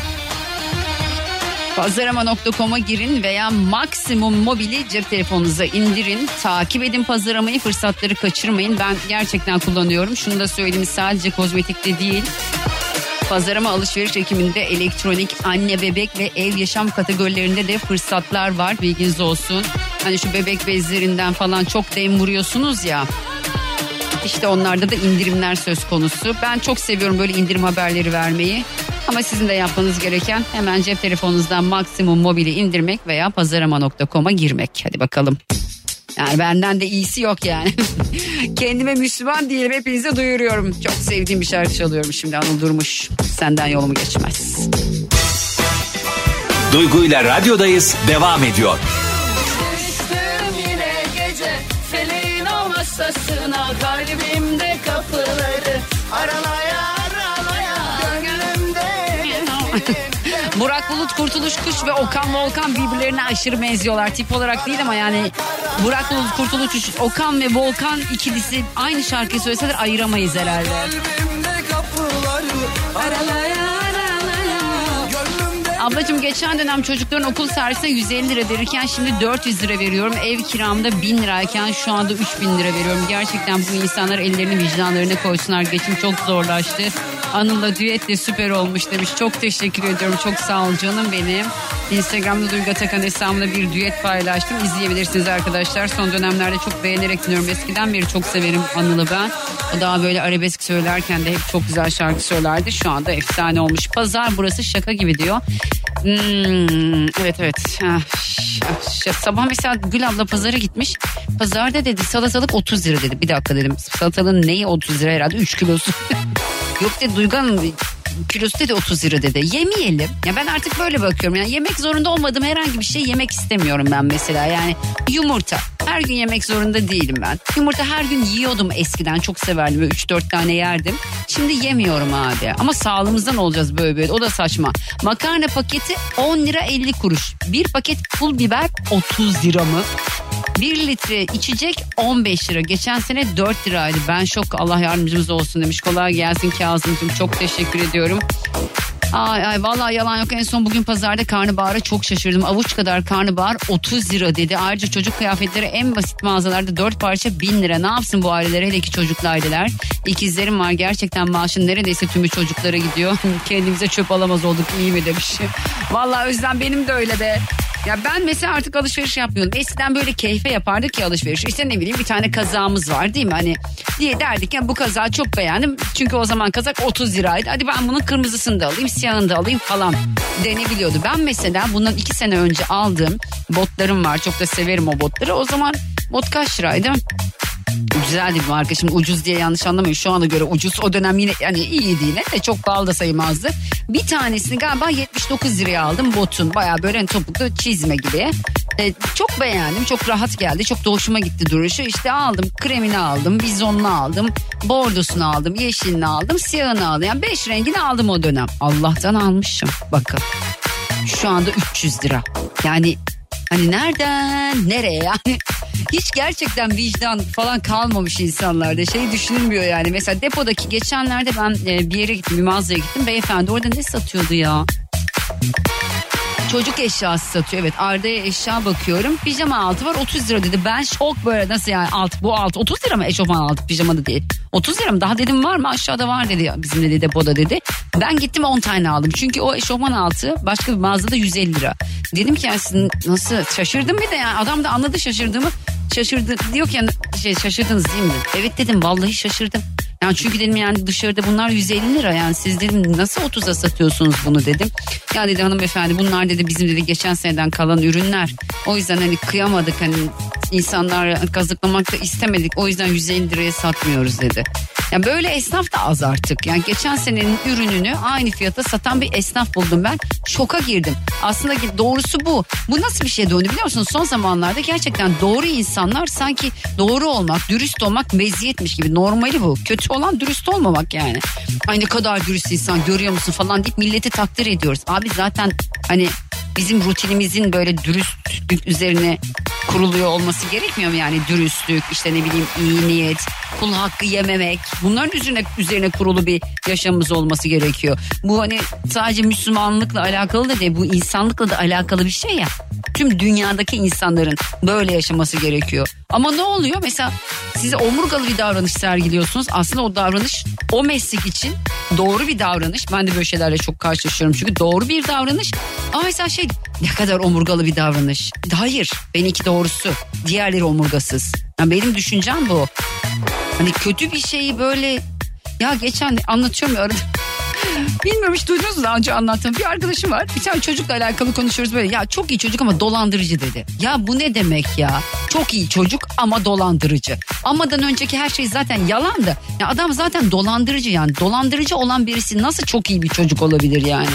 Pazarama.com'a girin veya Maximum Mobil'i cep telefonunuza indirin. Takip edin Pazaramayı, fırsatları kaçırmayın. Ben gerçekten kullanıyorum. Şunu da söyleyeyim, sadece kozmetikte değil. Pazarama alışveriş ekiminde elektronik, anne, bebek ve ev yaşam kategorilerinde de fırsatlar var. Bilginiz olsun. Hani şu bebek bezlerinden falan çok dem vuruyorsunuz ya. İşte onlarda da indirimler söz konusu. Ben çok seviyorum böyle indirim haberleri vermeyi. Ama sizin de yapmanız gereken hemen cep telefonunuzdan Maximum Mobil'i indirmek veya pazarama.com'a girmek. Hadi bakalım. Yani benden de iyisi yok yani. Kendime Müslüman diyelim, hepinize duyuruyorum. Çok sevdiğim bir şarkı çalıyorum şimdi, Anıl Durmuş. Senden yolumu geçmez. Duygu'yla radyodayız devam ediyor. Düştüm yine gece feleğin o masasına, kalbimde kapıları aralaya. Burak Bulut, Kurtuluş Kuş ve Okan Volkan birbirlerine aşırı benziyorlar. Tip olarak değil ama yani Burak Bulut, Kurtuluş Kuş, Okan ve Volkan ikilisi aynı şarkıyı söyleseler ayıramayız herhalde. Ablacığım, geçen dönem çocukların okul servisine 150 lira verirken şimdi 400 lira veriyorum. Ev kiramda 1000 lirayken şu anda 3000 lira veriyorum. Gerçekten bu insanlar ellerini vicdanlarına koysunlar. Geçim çok zorlaştı. Anıl'la düetle süper olmuş demiş. Çok teşekkür ediyorum. Çok sağ ol canım benim. Instagram'da Duygu Atakan hesabımla bir düet paylaştım. İzleyebilirsiniz arkadaşlar. Son dönemlerde çok beğenerek dinliyorum. Eskiden beri çok severim Anıl'ı ben. O daha böyle arabesk söylerken de hep çok güzel şarkı söylerdi. Şu anda efsane olmuş. Pazar burası şaka gibi diyor. Evet. Sabah mesela Gül abla pazara gitmiş. Pazarda dedi salatalık 30 lira dedi. Bir dakika dedim. Salatalığın neyi 30 lira herhalde 3 kilosu. Yok dedi Duygu Hanım kilosu dedi 30 lira dedi. Yemeyelim. Ya ben artık böyle bakıyorum. Yani yemek zorunda olmadığım herhangi bir şey yemek istemiyorum ben mesela. Yani yumurta. Her gün yemek zorunda değilim ben. Yumurta her gün yiyordum eskiden. Çok severdim. 3-4 tane yerdim. Şimdi yemiyorum abi. Ama sağlığımızdan olacağız böyle böyle. O da saçma. Makarna paketi 10 lira 50 kuruş. Bir paket pul biber 30 lira mı? 1 litre içecek 15 lira. Geçen sene 4 liraydı. Ben şok. Allah yardımcımız olsun demiş. Kolay gelsin Kazım'cığım. Çok teşekkür ediyorum. Ay vallahi yalan yok, en son bugün pazarda karnabahara çok şaşırdım. Avuç kadar karnabahar 30 lira dedi. Ayrıca çocuk kıyafetleri en basit mağazalarda 4 parça 1000 lira. Ne yapsın bu ailelere, hele ki çocuklu aileler. İkizlerim var, gerçekten maaşın neredeyse tümü çocuklara gidiyor. Kendimize çöp alamaz olduk, iyi mi demiş. Vallahi Özlem benim de öyle be. Ya ben mesela artık alışveriş yapmıyorum. Eskiden böyle keyfe yapardık ya alışveriş. İşte ne bileyim bir tane kazağımız var değil mi? Hani diye derdik ya bu kazağı çok beğendim. Çünkü o zaman kazak 30 liraydı. Hadi ben bunun kırmızısını da alayım, siyahını da alayım falan denebiliyordu. Ben mesela bundan 2 sene önce aldığım botlarım var. Çok da severim o botları. O zaman bot kaç liraydı? Güzeldi bir marka, şimdi ucuz diye yanlış anlamayın, şu ana göre ucuz, o dönem yine yani iyiydi yine de çok pahalı da sayılmazdı. Bir tanesini galiba 79 liraya aldım botun, baya böyle topuklu çizme gibi. Çok beğendim, çok rahat geldi, çok da hoşuma gitti duruşu. İşte aldım, kremini aldım, bizonunu aldım, bordosunu aldım, yeşilini aldım, siyahını aldım, yani 5 rengini aldım o dönem. Allah'tan almışım bakın, şu anda 300 lira yani. Hani nereden nereye yani, hiç gerçekten vicdan falan kalmamış insanlarda, şey düşünülmüyor yani. Mesela depodaki geçenlerde ben bir yere gittim, bir mağazaya gittim, beyefendi orada ne satıyordu ya? Çocuk eşyası satıyor, evet. Arda'ya eşya bakıyorum, pijama altı var 30 lira dedi. Ben şok böyle, nasıl yani alt, bu alt 30 lira mı, eşofman altı pijama da değil 30 lira mı, daha dedim var mı, aşağıda var dedi, bizim dedi depoda dedi. Ben gittim 10 tane aldım çünkü o eşofman altı başka bir mağazada 150 lira. Dedim ki yani sizin nasıl, şaşırdım bir de yani, adam da anladı şaşırdığımı. Şaşırdı diyor ki yani, şey, şaşırdınız değil mi? Evet dedim, vallahi şaşırdım. Yani çünkü dedim yani dışarıda bunlar 150 lira yani, siz dedim nasıl 30'a satıyorsunuz bunu dedim. Ya dedi hanımefendi bunlar dedi bizim dedi geçen seneden kalan ürünler. O yüzden hani kıyamadık, hani insanlar kazıklamak da istemedik. O yüzden 150 liraya satmıyoruz dedi. Yani böyle esnaf da az artık. Yani geçen senenin ürününü aynı fiyata satan bir esnaf buldum ben. Şoka girdim. Aslında doğrusu bu. Bu nasıl bir şeye döndü biliyor musunuz? Son zamanlarda gerçekten doğru insanlar sanki doğru olmak, dürüst olmak meziyetmiş gibi. Normali bu. Kötü olan dürüst olmamak yani. Ay ne kadar dürüst insan, görüyor musun falan deyip milleti takdir ediyoruz. Abi zaten hani bizim rutinimizin böyle dürüstlük üzerine kuruluyor olması gerekmiyor mu yani? Dürüstlük, işte ne bileyim iyi niyet, kul hakkı yememek, bunların üzerine kurulu bir yaşamımız olması gerekiyor. Bu hani sadece Müslümanlıkla alakalı da değil, bu insanlıkla da alakalı bir şey ya. Tüm dünyadaki insanların böyle yaşaması gerekiyor. Ama ne oluyor? Mesela siz omurgalı bir davranış sergiliyorsunuz. Aslında o davranış o meslek için doğru bir davranış. Ben de böyle şeylerle çok karşılaşıyorum çünkü doğru bir davranış. Ama mesela şey, ne kadar omurgalı bir davranış. Hayır, benimki doğrusu, diğerleri omurgasız. Yani benim düşüncem bu. Hani kötü bir şeyi böyle, ya geçen anlatıyorum ya arada. Bilmiyorum hiç duydunuz mu, daha önce anlattım. Bir arkadaşım var, bir tane çocukla alakalı konuşuyoruz böyle. Ya çok iyi çocuk ama dolandırıcı dedi. Ya bu ne demek ya? Çok iyi çocuk ama dolandırıcı. Amadan önceki her şey zaten yalandı. Ya adam zaten dolandırıcı yani. Dolandırıcı olan birisi nasıl çok iyi bir çocuk olabilir yani?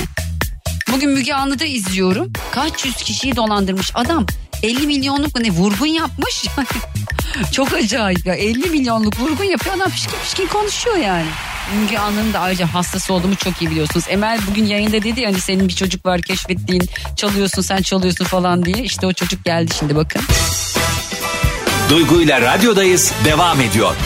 Bugün Müge Anlı'da izliyorum. Kaç yüz kişiyi dolandırmış adam. 50 milyonluk ne vurgun yapmış. Çok acayip ya. 50 milyonluk vurgun yapıyor. Adam pişkin pişkin konuşuyor yani. Müge Anlı'nın da ayrıca hastası olduğumu çok iyi biliyorsunuz. Emel bugün yayında dedi ya hani senin bir çocuk var keşfettiğin, çalıyorsun sen çalıyorsun falan diye. İşte o çocuk geldi şimdi bakın. Duygu'yla radyodayız devam ediyor.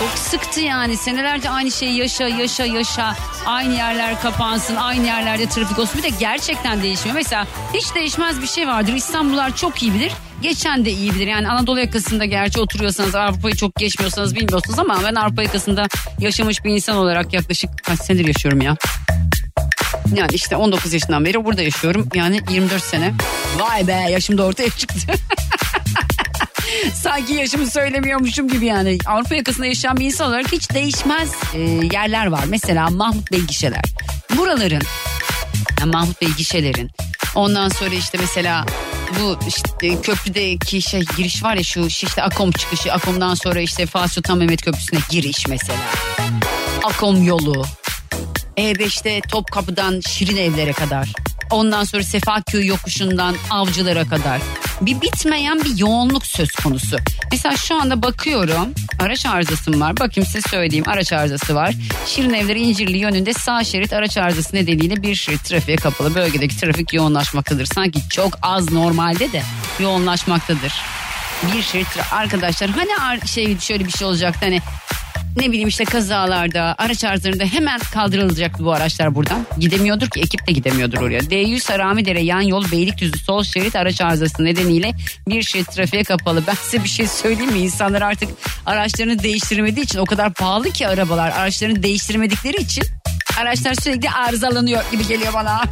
Çok sıktı yani, senelerce aynı şeyi yaşa, aynı yerler kapansın, aynı yerlerde trafik olsun, bir de gerçekten değişmiyor. Mesela hiç değişmez bir şey vardır, İstanbullular çok iyi bilir, geçen de iyi bilir yani. Anadolu yakasında gerçi oturuyorsanız, Avrupa'yı çok geçmiyorsanız bilmiyorsunuz ama ben Avrupa yakasında yaşamış bir insan olarak yaklaşık kaç senedir yaşıyorum ya. Yani işte 19 yaşından beri burada yaşıyorum yani 24 sene. Vay be, yaşım da ortaya çıktı. Sanki yaşımı söylemiyormuşum gibi yani. Avrupa yakasında yaşayan bir insan olarak hiç değişmez yerler var. Mesela Mahmut Bey gişeler. Buraların yani Mahmut Bey gişelerin. Ondan sonra işte mesela bu işte köprüdeki şey giriş var ya, şu işte Akom çıkışı, Akom'dan sonra işte Fatih Sultan Mehmet Köprüsü'ne giriş mesela. Akom yolu. E5'te Topkapı'dan Şirin Evler'e kadar. Ondan sonra Sefaköy yokuşundan Avcılar'a kadar. Bir bitmeyen bir yoğunluk söz konusu. Mesela şu anda bakıyorum, araç arızasım var. Bakayım size söyleyeyim, araç arızası var. Şirin Evleri İncirli yönünde sağ şerit araç arızası nedeniyle bir şerit trafiğe kapalı. Bölgedeki trafik yoğunlaşmaktadır. Sanki çok az normalde de yoğunlaşmaktadır. Bir şerit arkadaşlar hani şey şöyle bir şey olacaktı hani. Ne bileyim işte kazalarda, araç arızalarında hemen kaldırılacak bu araçlar buradan. Gidemiyordur ki, ekip de gidemiyordur oraya. D100 Haramidere yan yol Beylikdüzü sol şerit araç arızası nedeniyle bir şerit trafiğe kapalı. Ben size bir şey söyleyeyim mi? İnsanlar artık araçlarını değiştirmediği için, o kadar pahalı ki arabalar, araçlarını değiştirmedikleri için araçlar sürekli arızalanıyor gibi geliyor bana.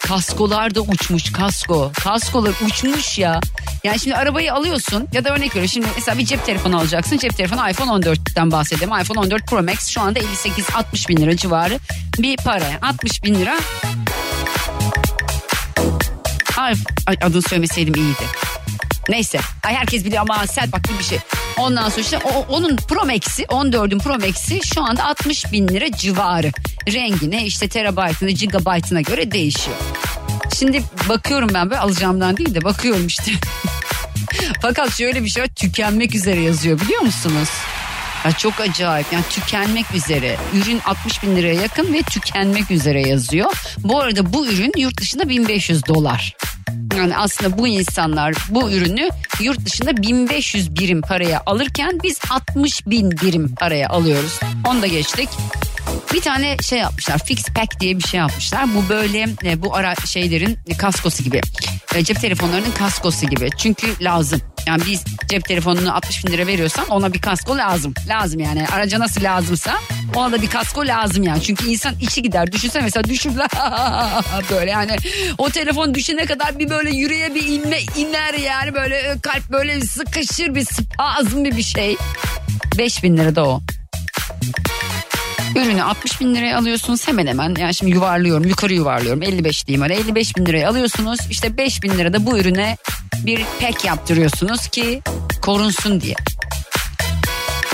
Kaskolar da uçmuş, kasko. Kaskolar uçmuş ya. Yani şimdi arabayı alıyorsun ya da örnek veriyorum. Şimdi mesela bir cep telefonu alacaksın. Cep telefonu iPhone 14'ten bahsedeyim. iPhone 14 Pro Max şu anda 58-60 bin lira civarı bir para. 60 bin lira. Ay, adını söylemeseydim iyiydi. Neyse. Ay, herkes biliyor ama sen bak bir şey. Ondan sonra işte onun Pro Max'i, 14'ün Pro Max'i şu anda 60 bin lira civarı. Rengine, işte terabaytına, gigabaytına göre değişiyor. Şimdi bakıyorum ben böyle alacağımdan değil de bakıyorum işte. Fakat şöyle bir şey var, tükenmek üzere yazıyor biliyor musunuz? Ya çok acayip yani, tükenmek üzere. Ürün 60 bin liraya yakın ve tükenmek üzere yazıyor. Bu arada bu ürün yurt dışında $1500. Yani aslında bu insanlar bu ürünü yurt dışında 1500 birim paraya alırken biz 60 bin birim paraya alıyoruz. Onu da geçtik. Bir tane şey yapmışlar, fix pack diye bir şey yapmışlar. Bu böyle bu ara şeylerin kaskosu gibi. Cep telefonlarının kaskosu gibi. Çünkü lazım. Yani biz cep telefonunu 60 bin lira veriyorsan ona bir kasko lazım. Lazım yani. Araca nasıl lazımsa ona da bir kasko lazım yani. Çünkü insan içi gider. Düşünsene mesela düşürler böyle yani. O telefon düşene kadar bir böyle yüreğe bir iner yani. Böyle kalp böyle sıkışır, bir spazm bir şey. 5 bin lira da o. Ürünü 60 bin liraya alıyorsunuz hemen hemen. Yani şimdi yuvarlıyorum, yukarı yuvarlıyorum. 55 diyeyim, hani 55 bin liraya alıyorsunuz. İşte 5 bin lira da bu ürüne bir pack yaptırıyorsunuz ki korunsun diye.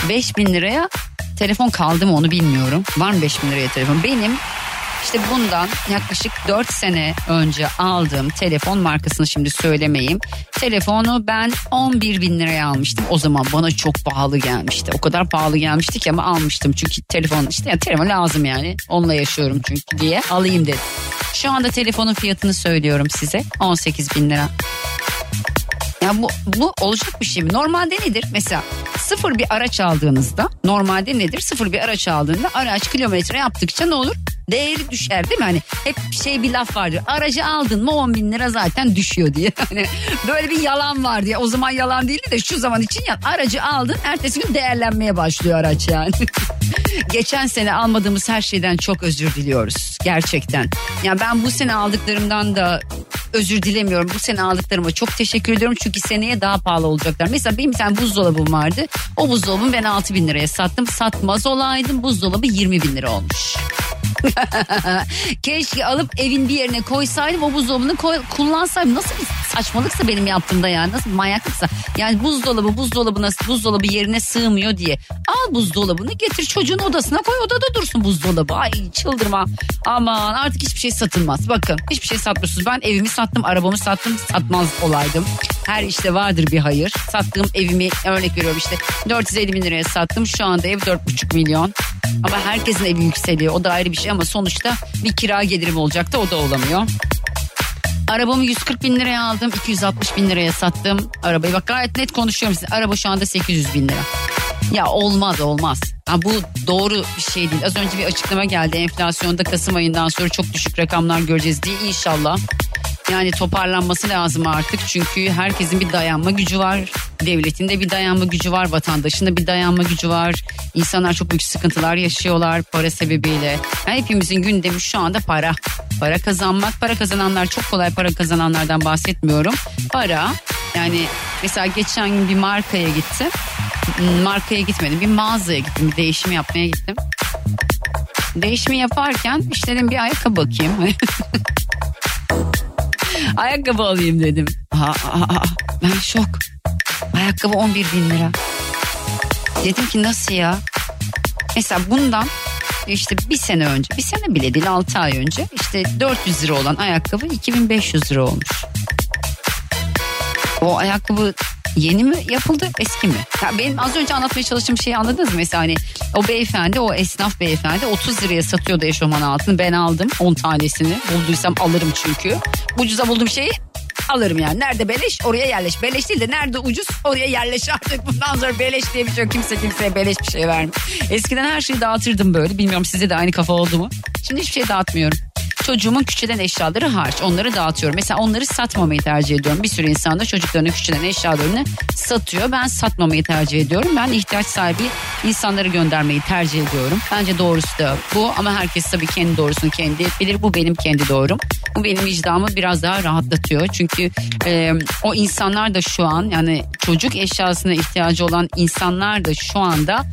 5 bin liraya telefon kaldı mı onu bilmiyorum. Var mı 5 bin liraya telefon? Benim işte bundan yaklaşık 4 sene önce aldığım telefon, markasını şimdi söylemeyeyim. Telefonu ben 11 bin liraya almıştım. O zaman bana çok pahalı gelmişti. O kadar pahalı gelmişti ki ama almıştım. Çünkü telefon işte ya, telefon lazım yani. Onunla yaşıyorum çünkü diye alayım dedim. Şu anda telefonun fiyatını söylüyorum size. 18 bin lira. Yani bu olacak bir şey mi? Normalde nedir? Mesela sıfır bir araç aldığınızda, normalde nedir? Sıfır bir araç aldığında araç kilometre yaptıkça ne olur? Değeri düşer değil mi? Hani hep bir laf vardır. Aracı aldın mı 10 bin lira zaten düşüyor diye. Hani böyle bir yalan var diye. O zaman yalan değildi de şu zaman için ya. Aracı aldın, ertesi gün değerlenmeye başlıyor araç yani. Geçen sene almadığımız her şeyden çok özür diliyoruz. Gerçekten. Yani ben bu sene aldıklarımdan da özür dilemiyorum. Bu sene aldıklarıma çok teşekkür ediyorum. Çünkü seneye daha pahalı olacaklar. Mesela benim bir tane buzdolabım vardı. O buzdolabımı ben 6 bin liraya sattım. Satmaz olaydım, buzdolabı 20 bin lira olmuş. Keşke alıp evin bir yerine koysaydım, o buzdolabını kullansaydım. Nasıl bir saçmalıksa benim yaptığımda yani, nasıl manyaklıksa. Yani buzdolabı yerine sığmıyor diye al buzdolabını getir çocuğun odasına koy, odada dursun buzdolabı. Ay çıldırma, aman artık hiçbir şey satılmaz. Bakın hiçbir şey satmıyorsunuz. Ben evimi sattım, arabamı sattım, satmaz olaydım. Her işte vardır bir hayır. Sattığım evimi örnek veriyorum işte 450 bin liraya sattım, şu anda ev 4,5 milyon. Ama herkesin evi yükseliyor, o da ayrı bir şey ama sonuçta bir kira gelirim olacaktı, o da olamıyor. Arabamı 140 bin liraya aldım, 260 bin liraya sattım arabayı. Bak gayet net konuşuyorum size, araba şu anda 800 bin lira. Ya olmaz. Ha, bu doğru bir şey değil. Az önce bir açıklama geldi, enflasyonda Kasım ayından sonra çok düşük rakamlar göreceğiz diye. İnşallah. Yani toparlanması lazım artık, çünkü herkesin bir dayanma gücü var. Devletin de bir dayanma gücü var, vatandaşın da bir dayanma gücü var. İnsanlar çok büyük sıkıntılar yaşıyorlar para sebebiyle. Yani hepimizin gündemi şu anda para. Para kazanmak, para kazananlar, çok kolay para kazananlardan bahsetmiyorum. Para, yani mesela geçen gün bir markaya gittim. Markaya gitmedim, bir mağazaya gittim, bir değişim yapmaya gittim. Değişimi yaparken işte dedim bir ayakkabı bakayım. Ayakkabı alayım dedim. Ben şok. Ayakkabı 11.000 lira. Dedim ki nasıl ya? Mesela bundan işte bir sene önce, bir sene bile değil 6 ay önce işte 400 lira olan ayakkabı 2500 lira olmuş. O ayakkabı yeni mi yapıldı, eski mi? Ya benim az önce anlatmaya çalıştığım şeyi anladınız mı? Mesela hani o beyefendi, o esnaf beyefendi 30 liraya satıyordu eşofman altını. Ben aldım 10 tanesini. Bulduysam alırım çünkü. Ucuza bulduğum şeyi alırım yani. Nerede beleş oraya yerleş. Beleş değil de nerede ucuz oraya yerleş artık. Bundan sonra beleş diye bir şey yok. Kimse kimseye beleş bir şey vermiyor. Eskiden her şeyi dağıtırdım böyle. Bilmiyorum sizde de aynı kafa oldu mu? Şimdi hiçbir şey dağıtmıyorum. Çocuğumun küçülen eşyaları harç, onları dağıtıyorum. Mesela onları satmamayı tercih ediyorum. Bir sürü insan da çocuklarına küçülen eşyalarını satıyor. Ben satmamayı tercih ediyorum. Ben ihtiyaç sahibi insanlara göndermeyi tercih ediyorum. Bence doğrusu da bu ama herkes tabii kendi doğrusunu kendi bilir. Bu benim kendi doğrum. Bu benim vicdanımı biraz daha rahatlatıyor. Çünkü o insanlar da şu an yani çocuk eşyasına ihtiyacı olan insanlar da şu anda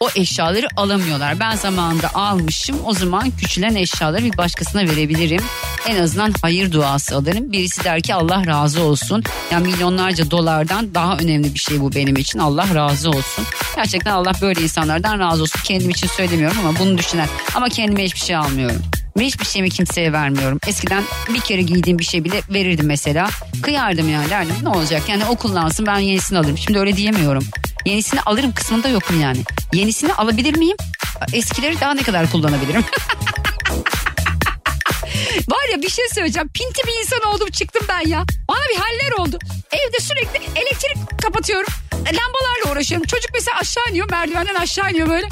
o eşyaları alamıyorlar. Ben zamanında almışım. O zaman küçülen eşyaları bir başkasına verebilirim. En azından hayır duası alırım. Birisi der ki Allah razı olsun. Yani milyonlarca dolardan daha önemli bir şey bu benim için. Allah razı olsun. Gerçekten Allah böyle insanlardan razı olsun. Kendim için söylemiyorum ama bunu düşünen. Ama kendime hiçbir şey almıyorum. Hiçbir şeyimi kimseye vermiyorum. Eskiden bir kere giydiğim bir şey bile verirdim mesela. Kıyardım yani. Yani ne olacak? Yani o kullansın ben yenisini alırım. Şimdi öyle diyemiyorum. Yenisini alırım kısmında yokum yani. Yenisini alabilir miyim? Eskileri daha ne kadar kullanabilirim? Var ya bir şey söyleyeceğim. Pinti bir insan oldum çıktım ben ya. Bana bir haller oldu. Evde sürekli elektrik kapatıyorum. Lambalarla uğraşıyorum. Çocuk mesela aşağı iniyor. Merdivenden aşağı iniyor böyle.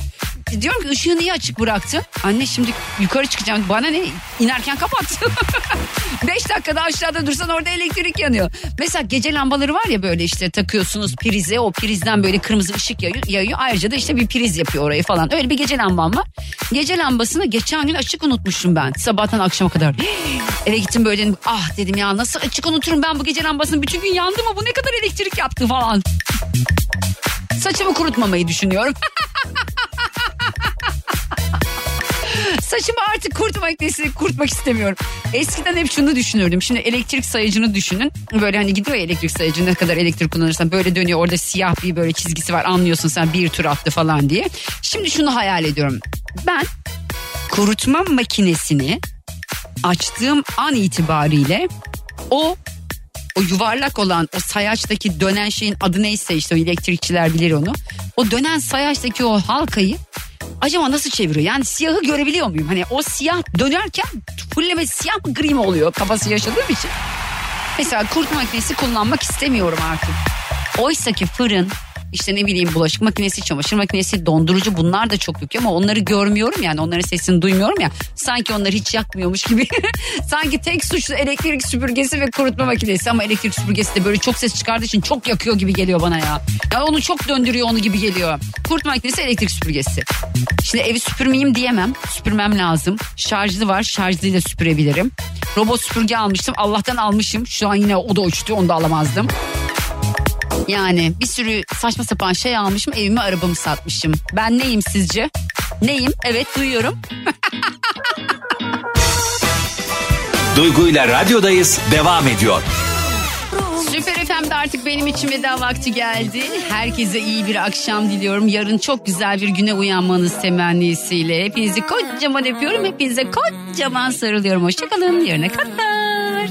Diyorum ki ışığı niye açık bıraktın? Anne şimdi yukarı çıkacağım. Bana ne? İnerken kapattın. 5 dakikada aşağıda dursan orada elektrik yanıyor. Mesela gece lambaları var ya böyle işte takıyorsunuz prize. O prizden böyle kırmızı ışık yayıyor. Ayrıca da işte bir priz yapıyor orayı falan. Öyle bir gece lambam var. Gece lambasını geçen gün açık unutmuşum ben. Sabahtan akşama kadar. Eve gittim böyle dedim. Ah dedim ya nasıl açık unuturum ben bu gece lambasını. Bütün gün yandı mı? Bu ne kadar elektrik yaptı falan. Saçımı kurutmamayı düşünüyorum. Saçımı artık kurutmak istemiyorum. Eskiden hep şunu düşünürdüm. Şimdi elektrik sayacını düşünün. Böyle hani gidiyor ya elektrik sayacı ne kadar elektrik kullanırsan böyle dönüyor. Orada siyah bir böyle çizgisi var anlıyorsun sen bir tur attı falan diye. Şimdi şunu hayal ediyorum. Ben kurutma makinesini açtığım an itibariyle o yuvarlak olan o sayaçtaki dönen şeyin adı neyse işte o elektrikçiler bilir onu. O dönen sayaçtaki o halkayı acaba nasıl çeviriyor? Yani siyahı görebiliyor muyum? Hani o siyah dönerken fulleme siyah mı gri mi oluyor kafası yaşadığım için? Mesela kurt makinesi kullanmak istemiyorum artık. Oysa ki fırın, işte ne bileyim bulaşık makinesi, çamaşır makinesi, dondurucu bunlar da çok yüküyor ama onları görmüyorum yani onların sesini duymuyorum ya. Sanki onları hiç yakmıyormuş gibi. Sanki tek suçlu elektrik süpürgesi ve kurutma makinesi ama elektrik süpürgesi de böyle çok ses çıkardığı için çok yakıyor gibi geliyor bana ya. Ya onu çok döndürüyor onu gibi geliyor. Kurutma makinesi, elektrik süpürgesi. Şimdi evi süpürmeyeyim diyemem. Süpürmem lazım. Şarjlı var, şarjlıyla süpürebilirim. Robot süpürge almıştım. Allah'tan almışım. Şu an yine o da uçtu. Onu da alamazdım. Yani bir sürü saçma sapan şey almışım, evimi arabamı satmışım. Ben neyim sizce? Neyim? Evet duyuyorum. Duygu'yla radyodayız devam ediyor. Süper FM'de artık benim için veda vakti geldi. Herkese iyi bir akşam diliyorum. Yarın çok güzel bir güne uyanmanız temennisiyle. Hepinizi kocaman öpüyorum. Hepinize kocaman sarılıyorum. Hoşçakalın. Yarına kadar.